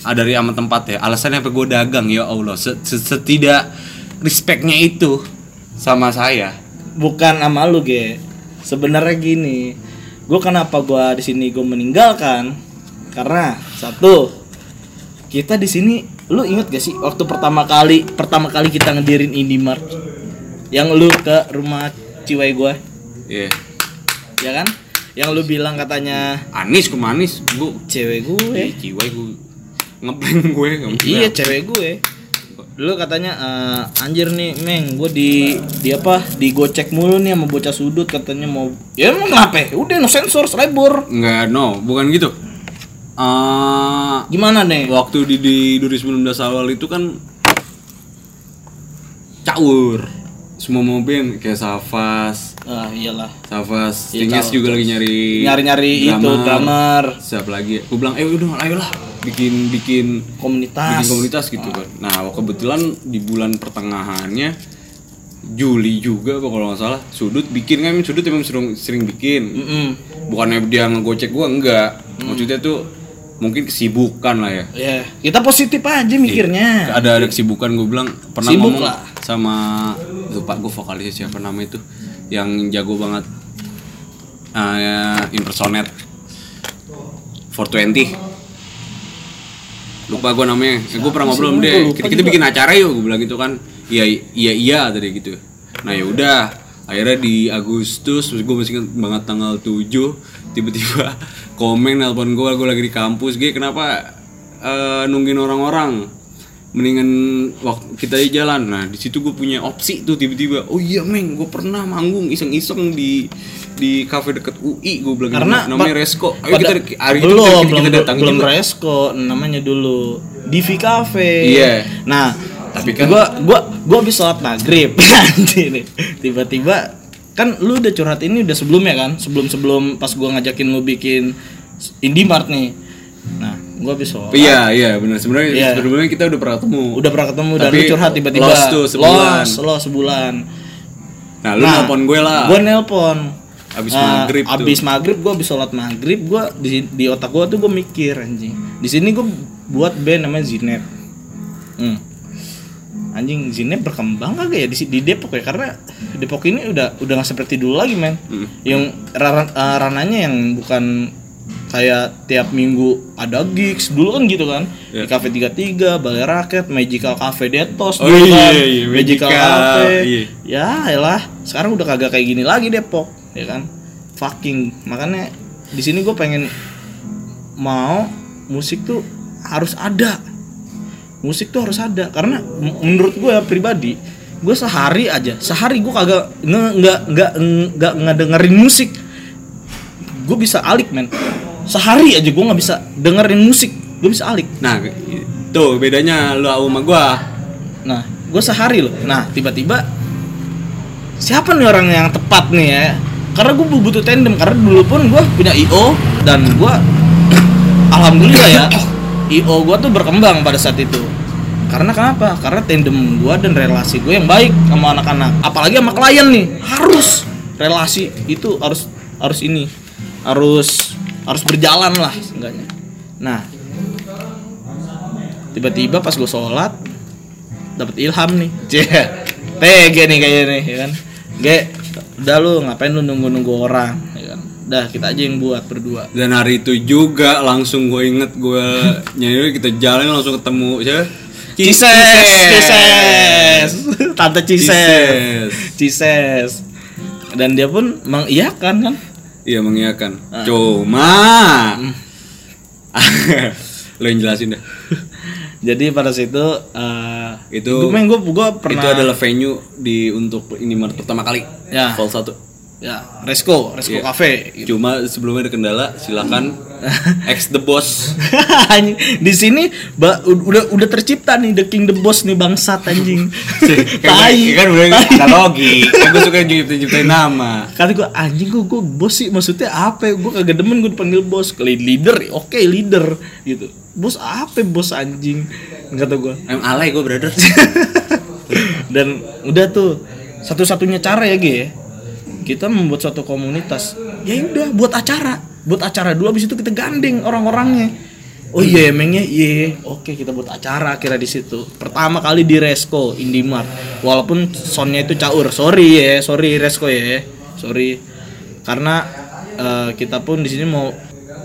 Dari amat tempat ya. Alasannya apa gua dagang, ya Allah. Setidak respect-nya itu sama saya, bukan sama lu, Ge. Sebenarnya gini, gue kenapa gue di sini gue meninggalkan, karena satu, kita di sini, lu inget gak sih waktu pertama kali kita ngedirin Indomart, yang lu ke rumah ciwai gue, iya, yeah. Ya kan, yang lu bilang katanya manis, bu, cewek gue, ciwai gue, ngebleng gue, iya cewek gue. Dulu katanya anjir nih, Meng, gue di gocek mulu nih sama bocah sudut, katanya mau. Ya emang kenapa? Udah no sensor, selebor. Enggak, no, bukan gitu. Gimana nih? Waktu di 2019 awal itu kan caur. Semua mobil kayak Savas. Ah, iyalah. Savas, Tingis juga lagi nyari itu drummer. Siapa lagi? Gue bilang, udah ayolah. bikin komunitas gitu kan. Nah, kebetulan di bulan pertengahannya Juli juga kalau nggak salah sudut emang sering bikin. Bukannya dia ngegocek gua, enggak. Maksudnya tuh mungkin kesibukan lah ya. Iya, yeah. Kita positif aja mikirnya. Ada kesibukan, gua bilang pernah sibuk ngomong lah. Sama lupa gua vokalisnya siapa nama itu yang jago banget impersonate 420. Lupa gue namanya, gue pernah ngobrol sama dia. Kita bikin acara yuk, gue bilang gitu kan. Iya tadi gitu. Nah yaudah, akhirnya di Agustus, gue masih ingat banget tanggal 7, tiba-tiba Komeng nelpon gue lagi di kampus. Gue kenapa nungguin orang-orang, mendingan waktu kita jalan. Nah di situ gue punya opsi tuh tiba-tiba, oh iya meng, gue pernah manggung iseng-iseng di kafe deket UI, gue bilang karena namanya Resko. Ayo kita hari itu kita datang belum juga. Resko namanya dulu Divi Cafe. Iya. Yeah. Nah tapi kan gue habis sholat maghrib tiba-tiba kan lu udah curhat ini udah sebelumnya kan, sebelum pas gue ngajakin lu bikin Indomart nih. Nah gue habis sholat. Iya benar. Sebenarnya kita udah pernah ketemu dan lu curhat tiba-tiba los sebulan. Nah lu nelpon gue lah. Gue nelpon abis maghrib gue habis sholat maghrib. Gue di otak gue tuh gue mikir anjing. Di sini gue buat band namanya Zineb. Anjing Zineb berkembang kagak ya di Depok ya, karena Depok ini udah nggak seperti dulu lagi men. Yang rananya yang bukan kayak tiap minggu ada gigs dulu kan gitu kan. Di Cafe 33, Balai Rakyat, Magical Cafe Detos dulu kan. Iya, Magical Cafe. Iya. Ya elah, sekarang udah kagak kayak gini lagi Depok, ya kan? Fucking. Makanya di sini gue pengen mau musik tuh harus ada. Musik tuh harus ada karena menurut gue pribadi, gue sehari gue kagak enggak ngedengerin musik. Gue bisa alik men. Sehari aja gue nggak bisa dengerin musik, gue bisa alik. Nah tuh bedanya lu sama gue. Nah gue sehari loh. Nah tiba-tiba siapa nih orang yang tepat nih ya, karena gue butuh tandem. Karena dulu pun gue punya IO dan gue alhamdulillah ya IO gue tuh berkembang pada saat itu. Karena kenapa? Karena tandem gue dan relasi gue yang baik sama anak-anak, apalagi sama klien nih. Harus relasi itu harus berjalan lah seenggaknya. Nah tiba-tiba pas gue sholat dapat ilham nih. TG nih kayaknya nih ya kan. Udah lu ngapain lu nunggu orang ya kan. Udah kita aja yang buat berdua. Dan hari itu juga langsung gue inget gue nyanyi, kita jalan langsung ketemu siapa? Cises. Tante Cises. Dan dia pun mengiyakan kan. Iya mengiyakan. Cuma lo yang jelasin dah. Jadi pada situ gue pernah. Itu adalah venue untuk Indomart pertama kali. Ya. Hall 1. Ya, Resko yeah. Cafe. Gitu. Cuma sebelumnya ada kendala, silakan ex the boss. Di sini udah tercipta nih the king the boss nih bangsat anjing. Tai kan udah analogi. Gue suka nyiptain nama. Kata gue anjing gue bos sih, maksudnya apa? Gue kagak demen gue dipanggil bos. Leader, oke leader gitu. Bos apa bos anjing? Kata gue. Alay gue brother. Dan udah tuh satu-satunya cara ya Ge. Kita membuat suatu komunitas. Ya udah buat acara dulu, habis itu kita gandeng orang-orangnya. Oh iya emangnya iya. Oke, kita buat acara kira di situ. Pertama kali di Resko Indomart. Walaupun soundnya itu caur. Sorry Resko ya. Sorry. Karena kita pun di sini mau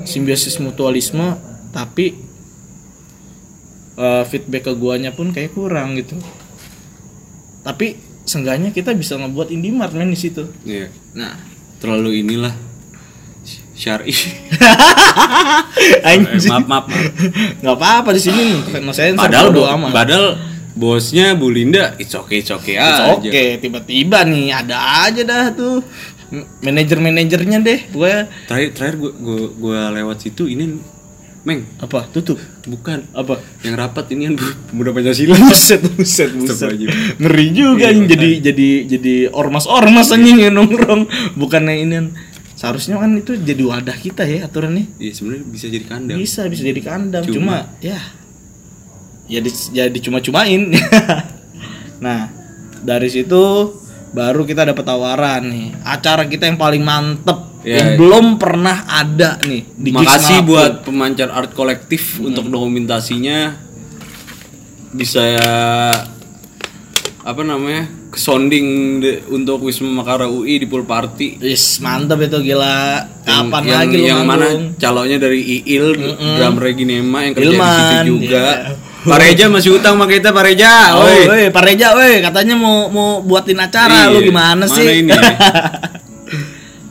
simbiosis mutualisme, tapi feedback ke guanya pun kayak kurang gitu. Tapi seenggaknya kita bisa ngebuat Indomart men di situ. Iya. Nah, terlalu inilah syar'i. Maaf. Enggak apa-apa di sini nih. Padahal bosnya Bu Linda it's okay aja. It's okay. Tiba-tiba nih ada aja dah tuh. Manajer-manajernya deh. Gue terakhir gue lewat situ ini Meng, apa? Tutup? Bukan. Apa? Yang rapat ini kan Pemuda Pancasila. Buset. Ngeri juga nih jadi ormas anjing yang nongkrong. Bukannya ini seharusnya kan itu jadi wadah kita ya aturannya. Iya, sebenarnya bisa jadi kandang. Bisa jadi kandang, cuma ya jadi cuma-cumain. Nah, dari situ baru kita dapat tawaran nih. Acara kita yang paling mantep. Yang belum pernah ada nih di Wisma. Makasih buat pemancar Art Kolektif untuk dokumentasinya bisa kesonding untuk Wisma Makara UI di pool party. Yes, mantap itu gila. Kapan lagi lu yang manggung? Mana calonnya dari IIL, drummer Ginema yang kerja Ilman, di situ juga. Yeah. Pareja masih utang sama kita, Pareja. Woi, Pareja woi, katanya mau buatin acara. Lu gimana sih? Ini?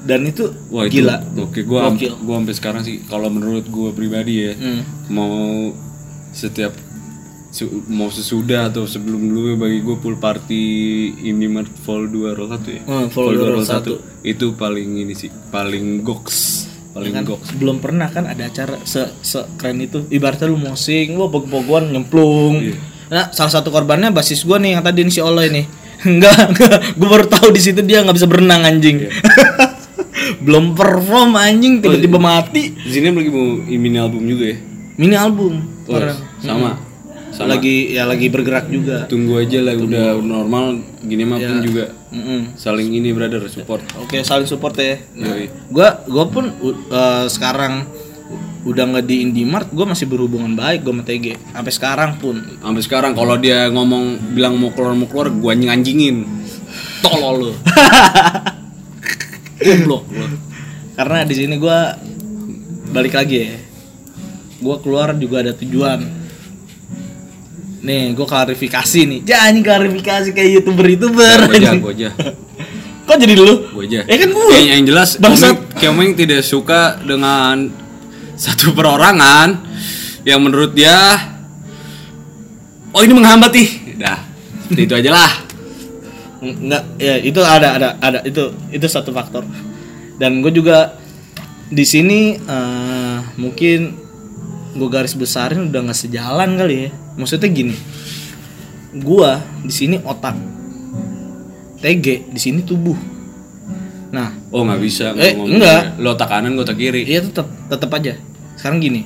Dan itu wah, gila. Oke, gue sampai sekarang sih kalau menurut gue pribadi ya mau setiap mau sesudah atau sebelum dulu bagi gue pool party Indomart Vol 201 ya. Vol 201 itu paling ini sih, paling goks. Kan, belum pernah kan ada acara sekeren itu. Ibaratnya lu mosing, lu pog-pogan nyemplung. Yeah. Nah, salah satu korbannya basis gua nih yang tadi si Olo ini. Enggak, gua baru tahu di situ dia enggak bisa berenang anjing. Yeah. Belum perform anjing, tiba-tiba mati. Zineb lagi mau mini album juga ya. Mini album. Oh, sama. Lagi bergerak juga. Tunggu aja lah, tunggu. Udah normal gini mah pun juga. Saling ini brother support. Oke, saling support ya. Nah, gua pun sekarang udah enggak di Indomart, gua masih berhubungan baik gua sama TG. Sampai sekarang pun. Sampai sekarang kalau dia ngomong bilang mau keluar gua anjingin. Tolol lu. Goblok lu. Karena di sini gua balik lagi ya. Gua keluar juga ada tujuan. Nih, gue klarifikasi nih. Jangan klarifikasi kayak YouTuber. Gue aja. Kok jadi lu? Gue aja. Ya kan gue. Yang jelas, Komeng tidak suka dengan satu perorangan yang menurut dia, oh ini menghambat nih. Dah, seperti itu aja lah. Enggak, ya itu ada itu satu faktor. Dan gue juga di sini mungkin gue garis besarin udah nggak sejalan kali ya. Maksudnya gini, gua di sini otak, TG di sini tubuh. Nah, oh nggak bisa. Enggak. Lo otak kanan, gua otak kiri. Iya tetap aja. Sekarang gini,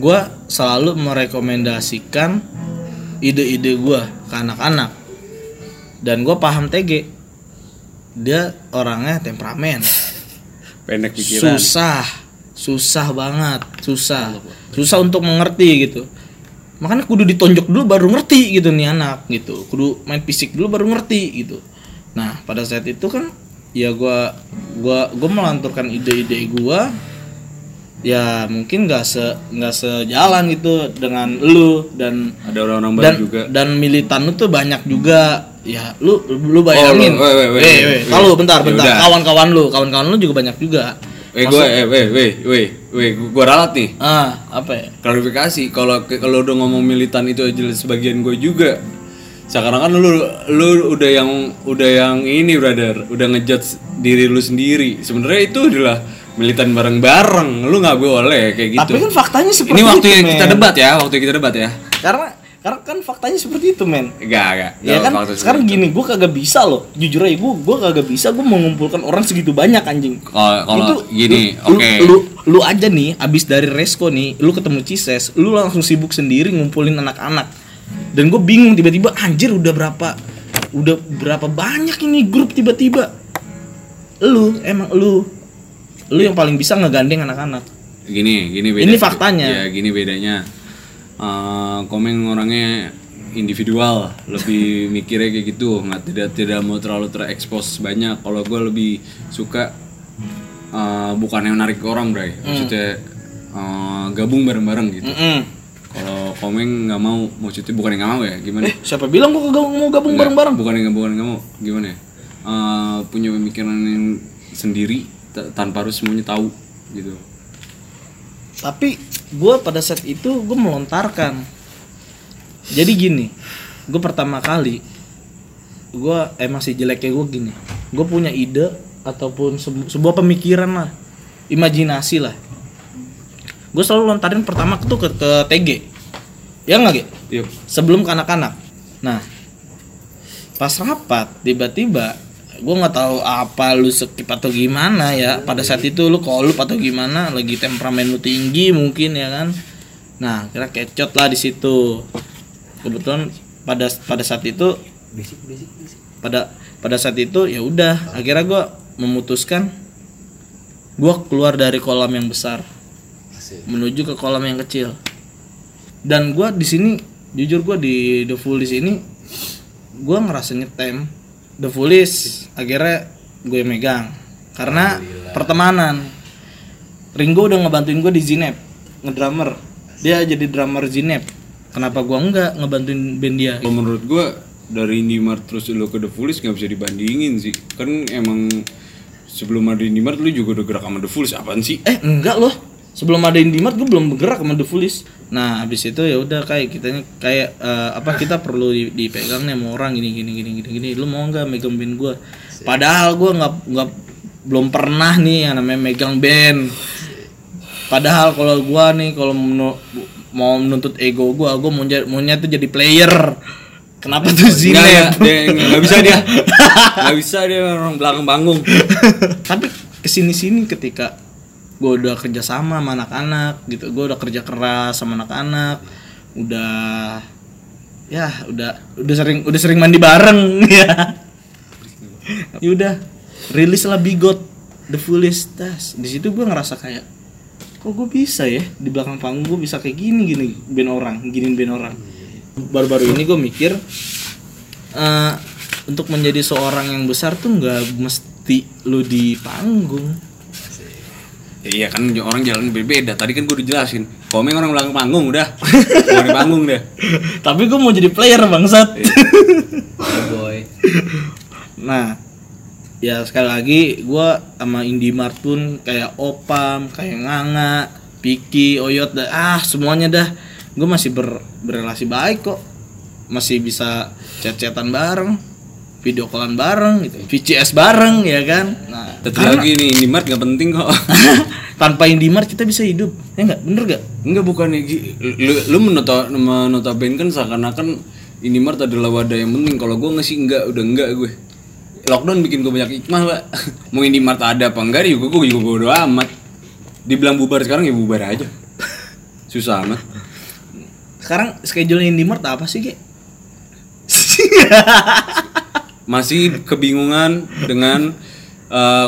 gua selalu merekomendasikan ide-ide gua ke anak-anak. Dan gua paham TG, dia orangnya temperamen, pendek pikiran, susah banget untuk mengerti gitu. Makanya kudu ditonjok dulu baru ngerti gitu nih anak gitu. Kudu main fisik dulu baru ngerti gitu. Nah pada saat itu kan ya gue melanturkan ide-ide gue. Ya mungkin nggak sejalan gitu dengan lu dan ada orang-orang baru juga. Dan militan lu tuh banyak juga. Ya lu bayangin. Kalau bentar. Kawan-kawan lu juga banyak juga. Gue ralat nih. Apa ya? Klarifikasi, kalau udah ngomong militan itu aja sebagian gue juga. Sekarang kan lu udah yang ini brother, udah ngejudge diri lu sendiri. Sebenarnya itu adalah militan bareng-bareng. Lu nggak boleh kayak gitu. Tapi kan faktanya seperti ini waktu itu, kita debat ya. Karena kan faktanya seperti itu men. Enggak. Ya kan sekarang gini, gue kagak bisa loh. Jujur aja gue kagak bisa gue mengumpulkan orang segitu banyak anjing. Kalau gini, oke. Lu aja nih abis dari Resko nih, lu ketemu Cises, lu langsung sibuk sendiri ngumpulin anak-anak. Dan gue bingung tiba-tiba anjir udah berapa banyak ini grup tiba-tiba. Lu yang paling bisa ngegandeng anak-anak. Gini bedanya. Ini faktanya. Ya gini bedanya. Komeng orangnya individual, lebih mikirnya kayak gitu, tidak mau terlalu terekspos banyak. Kalau gue lebih suka bukan yang narik orang, bray. Maksudnya gabung bareng-bareng gitu. Kalau Komeng nggak mau, maksudnya bukan yang nggak mau ya, gimana? Siapa bilang gue mau gabung bareng-bareng? Bukan yang nggak mau, gimana? Punya pemikiran yang sendiri tanpa harus semuanya tahu gitu. Tapi gue pada saat itu gue melontarkan. Jadi gini, gue pertama kali gue masih jeleknya gue gini. Gue punya ide ataupun sebuah pemikiran lah, imajinasi lah. Gue selalu lontarin pertama tuh ke TG. Ya nggak gitu? Yep. Sebelum ke anak-anak. Nah, pas rapat tiba-tiba gue nggak tahu apa lu skip atau gimana ya pada saat itu, lu kolup atau gimana, lagi temperamen lu tinggi mungkin ya kan. Nah kira kecot lah di situ. Kebetulan pada saat itu pada saat itu ya udah akhirnya gue memutuskan gue keluar dari kolam yang besar menuju ke kolam yang kecil. Dan gue di sini jujur, gue di The Foolish ini gue ngerasa nyetem The Foolish, akhirnya gue megang karena pertemanan. Ringo udah ngebantuin gue di Zineb, ngedrummer. Dia jadi drummer Zineb. Kenapa gue enggak ngebantuin band dia? Menurut gue dari Indomart terus lo ke The Foolish nggak bisa dibandingin sih. Kan emang sebelum ada Indomart lo juga udah gerak sama The Foolish apaan sih? Enggak loh. Sebelum ada Indomart gue belum bergerak sama The Foolish. Nah abis itu ya udah kayak kitanya kayak kita perlu dipegang nih sama orang gini, lu mau nggak megang band gue? Padahal gue nggak belum pernah nih yang namanya megang band. Padahal kalau gue nih kalau mau menuntut ego gue maunya tuh jadi player. Kenapa tuh Zineb? Nggak bisa dia orang belakang panggung. Tapi kesini-sini ketika gue udah kerja sama anak-anak gitu, gue udah kerja keras sama anak-anak, udah sering mandi bareng ya. Ya udah rilislah Bigot The Foolish. Di situ gue ngerasa kayak kok gue bisa ya di belakang panggung gue bisa kayak gini band orang. Baru-baru ini gue mikir untuk menjadi seorang yang besar tuh nggak mesti lu di panggung. Iya kan orang jalan berbeda. Tadi kan gue udah jelasin. Komeng orang belakang panggung udah. Orang panggung deh. Tapi gue mau jadi player bangsat. Oh boy. Nah, ya sekali lagi gue sama Indomart pun kayak Opam, kayak Nganga, Piki, Oyot, semuanya dah. Gue masih berrelasi baik kok. Masih bisa chat-chatan bareng, video callan bareng gitu, VCS bareng ya kan. Nah, tetap lagi nih Indomart nggak penting kok. Tanpa Indomart kita bisa hidup, ya nggak? Bener nggak? Nggak bukan ya, lu menotaben kan seakan-akan Indomart adalah wadah yang penting. Kalau gue nggak sih nggak gue. Lockdown bikin gue banyak hikmah pak. Mau Indomart ada apa enggak? Gue juga bodo amat. Dibilang bubar sekarang ya bubar aja. Susah amat. Sekarang schedule Indomart apa sih Ki? Masih kebingungan dengan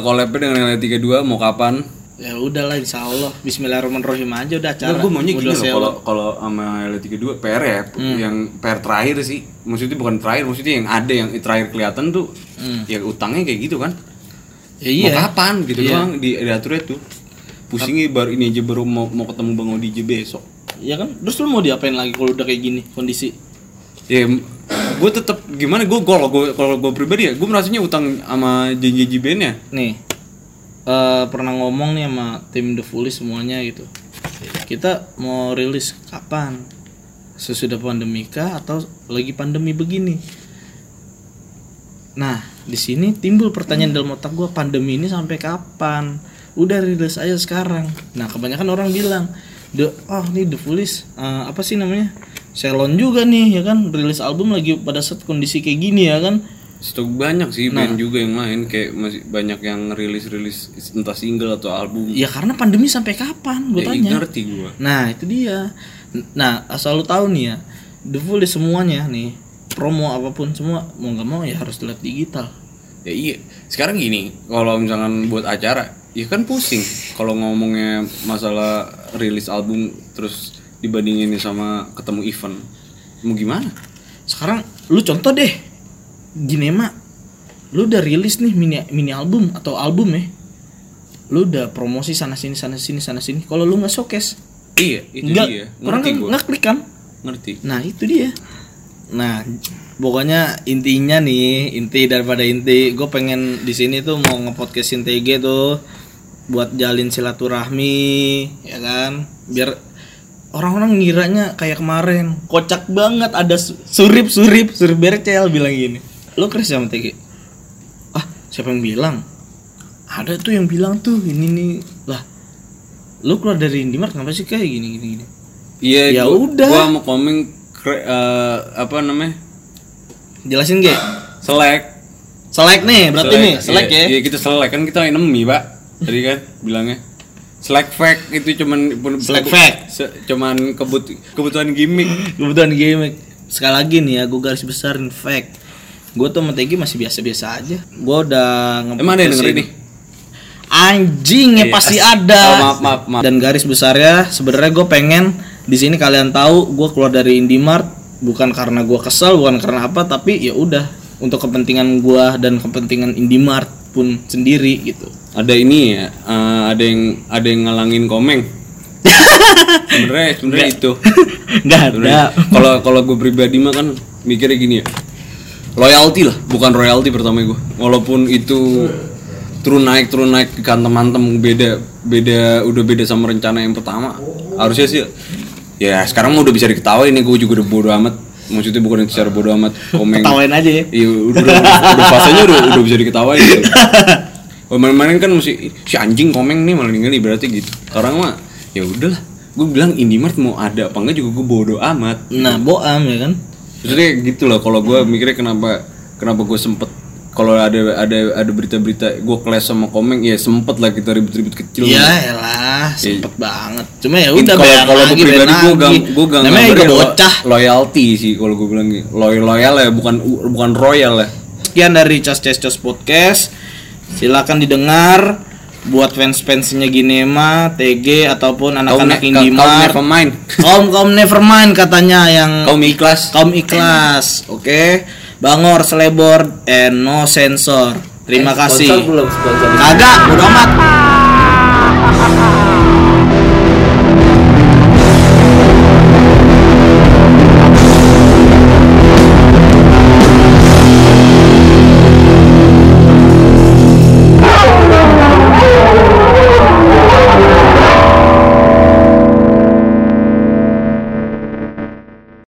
collab-nya dengan LA32 mau kapan? Ya udahlah insyaallah bismillahirrahmanirrahim aja udah acara. Nah, gue maunya gini loh kalau sama LA32 PR ya yang PR terakhir sih. Maksudnya bukan terakhir, maksudnya yang ada yang terakhir kelihatan tuh. Ya utangnya kayak gitu kan. Ya iya. Mau kapan gitu doang diaturnya tuh. Pusingnya baru ini aja baru mau ketemu Bang Odi aja besok. Iya kan? Terus lu mau diapain lagi kalau udah kayak gini kondisi? Ya gue tetap gimana gue pribadi ya gue merasanya utang sama janji bandnya nih pernah ngomong nih sama tim The Foolish semuanya gitu kita mau rilis kapan sesudah pandemi kah atau lagi pandemi begini. Nah di sini timbul pertanyaan dalam otak gue pandemi ini sampai kapan udah rilis aja sekarang. Nah kebanyakan orang bilang The Foolish apa sih namanya Selon juga nih ya kan rilis album lagi pada saat kondisi kayak gini ya kan. Stok banyak sih band juga yang main kayak masih banyak yang rilis entah single atau album. Ya karena pandemi sampai kapan gue tanya. Ngerti gue. Nah, itu dia. Nah, asal lu tahu nih ya, The Foolish semuanya nih promo apapun semua mau enggak mau ya harus lihat digital. Ya iya. Sekarang gini, kalau misalkan buat acara, ya kan pusing kalau ngomongnya masalah rilis album terus dibandingin sama ketemu event mau gimana? Sekarang lu contoh deh Ginema lu udah rilis nih mini album atau album ya lu udah promosi sana sini kalau lu nggak showcase iya itu nggak, dia orang nggak klik kan ngerti. Nah itu dia. Nah pokoknya intinya nih inti daripada inti gue pengen di sini tuh mau ngepodcastin TG tuh buat jalin silaturahmi ya kan biar orang-orang ngiranya kayak kemarin kocak banget ada surip bercel bilang gini lu Chris sama TG siapa yang bilang ada tuh yang bilang tuh ini nih lah lu keluar dari Indomart kenapa sih kayak gini iya ya udah gua mau komen apa namanya jelasin gak selek nih berarti selek, nih selek iya, ya iya kita selek kan kita enemy pak tadi kan bilangnya slack fact itu cuman kebutuhan gimmick. Sekali lagi nih ya gue garis besarin fact. Gue tuh sama TG masih biasa-biasa aja. Gue udah emang ada yang dengerin nih anjingnya ya, pasti ada. Maaf. Dan garis besarnya sebenarnya gue pengen di sini kalian tahu gue keluar dari Indomart bukan karena gue kesel bukan karena apa tapi ya udah untuk kepentingan gue dan kepentingan Indomart pun sendiri gitu. Ada ini ya, ada yang ngalangin komeng. Sebenarnya itu. Enggak ada. Kalau gue pribadi mah kan mikirnya gini ya. Loyalty lah, bukan royalty pertama gue. Walaupun itu turun naik kan teman-teman beda udah beda sama rencana yang pertama. Harusnya sih Ya sekarang udah bisa diketawain nih, gue juga udah bodo amat. Maksudnya bukan secara bodo amat, komen ketawain aja ya? Iya udah pasanya udah bisa diketawain gitu. Kemarin kan masih si anjing komeng nih malah ninggalin berarti gitu. Orang mah ya udahlah, gue bilang Indomart mau ada apa enggak juga gue bodo amat. Nah boam ya kan? Maksudnya gitu loh, kalau gue mikirnya kenapa gue sempet kalau ada berita-berita gue clash sama komeng, ya sempet lah kita ribut-ribut kecil. Iya elah, sempet ya banget. Cuma ya udah kalau gue pribadi gue gambarnya loyalty sih kalau gue bilang gitu. Loyal ya, bukan royal ya. Sekian dari Cos Podcast. Silakan didengar buat fans-fansnya Ginema, TG ataupun anak-anak Indomart. Kaum Nevermind katanya yang Kaum ikhlas. Oke. Bangor, Selebor, and no sensor. Terima kasih. Sponsor belum? Sponsor. Agak, udah amat.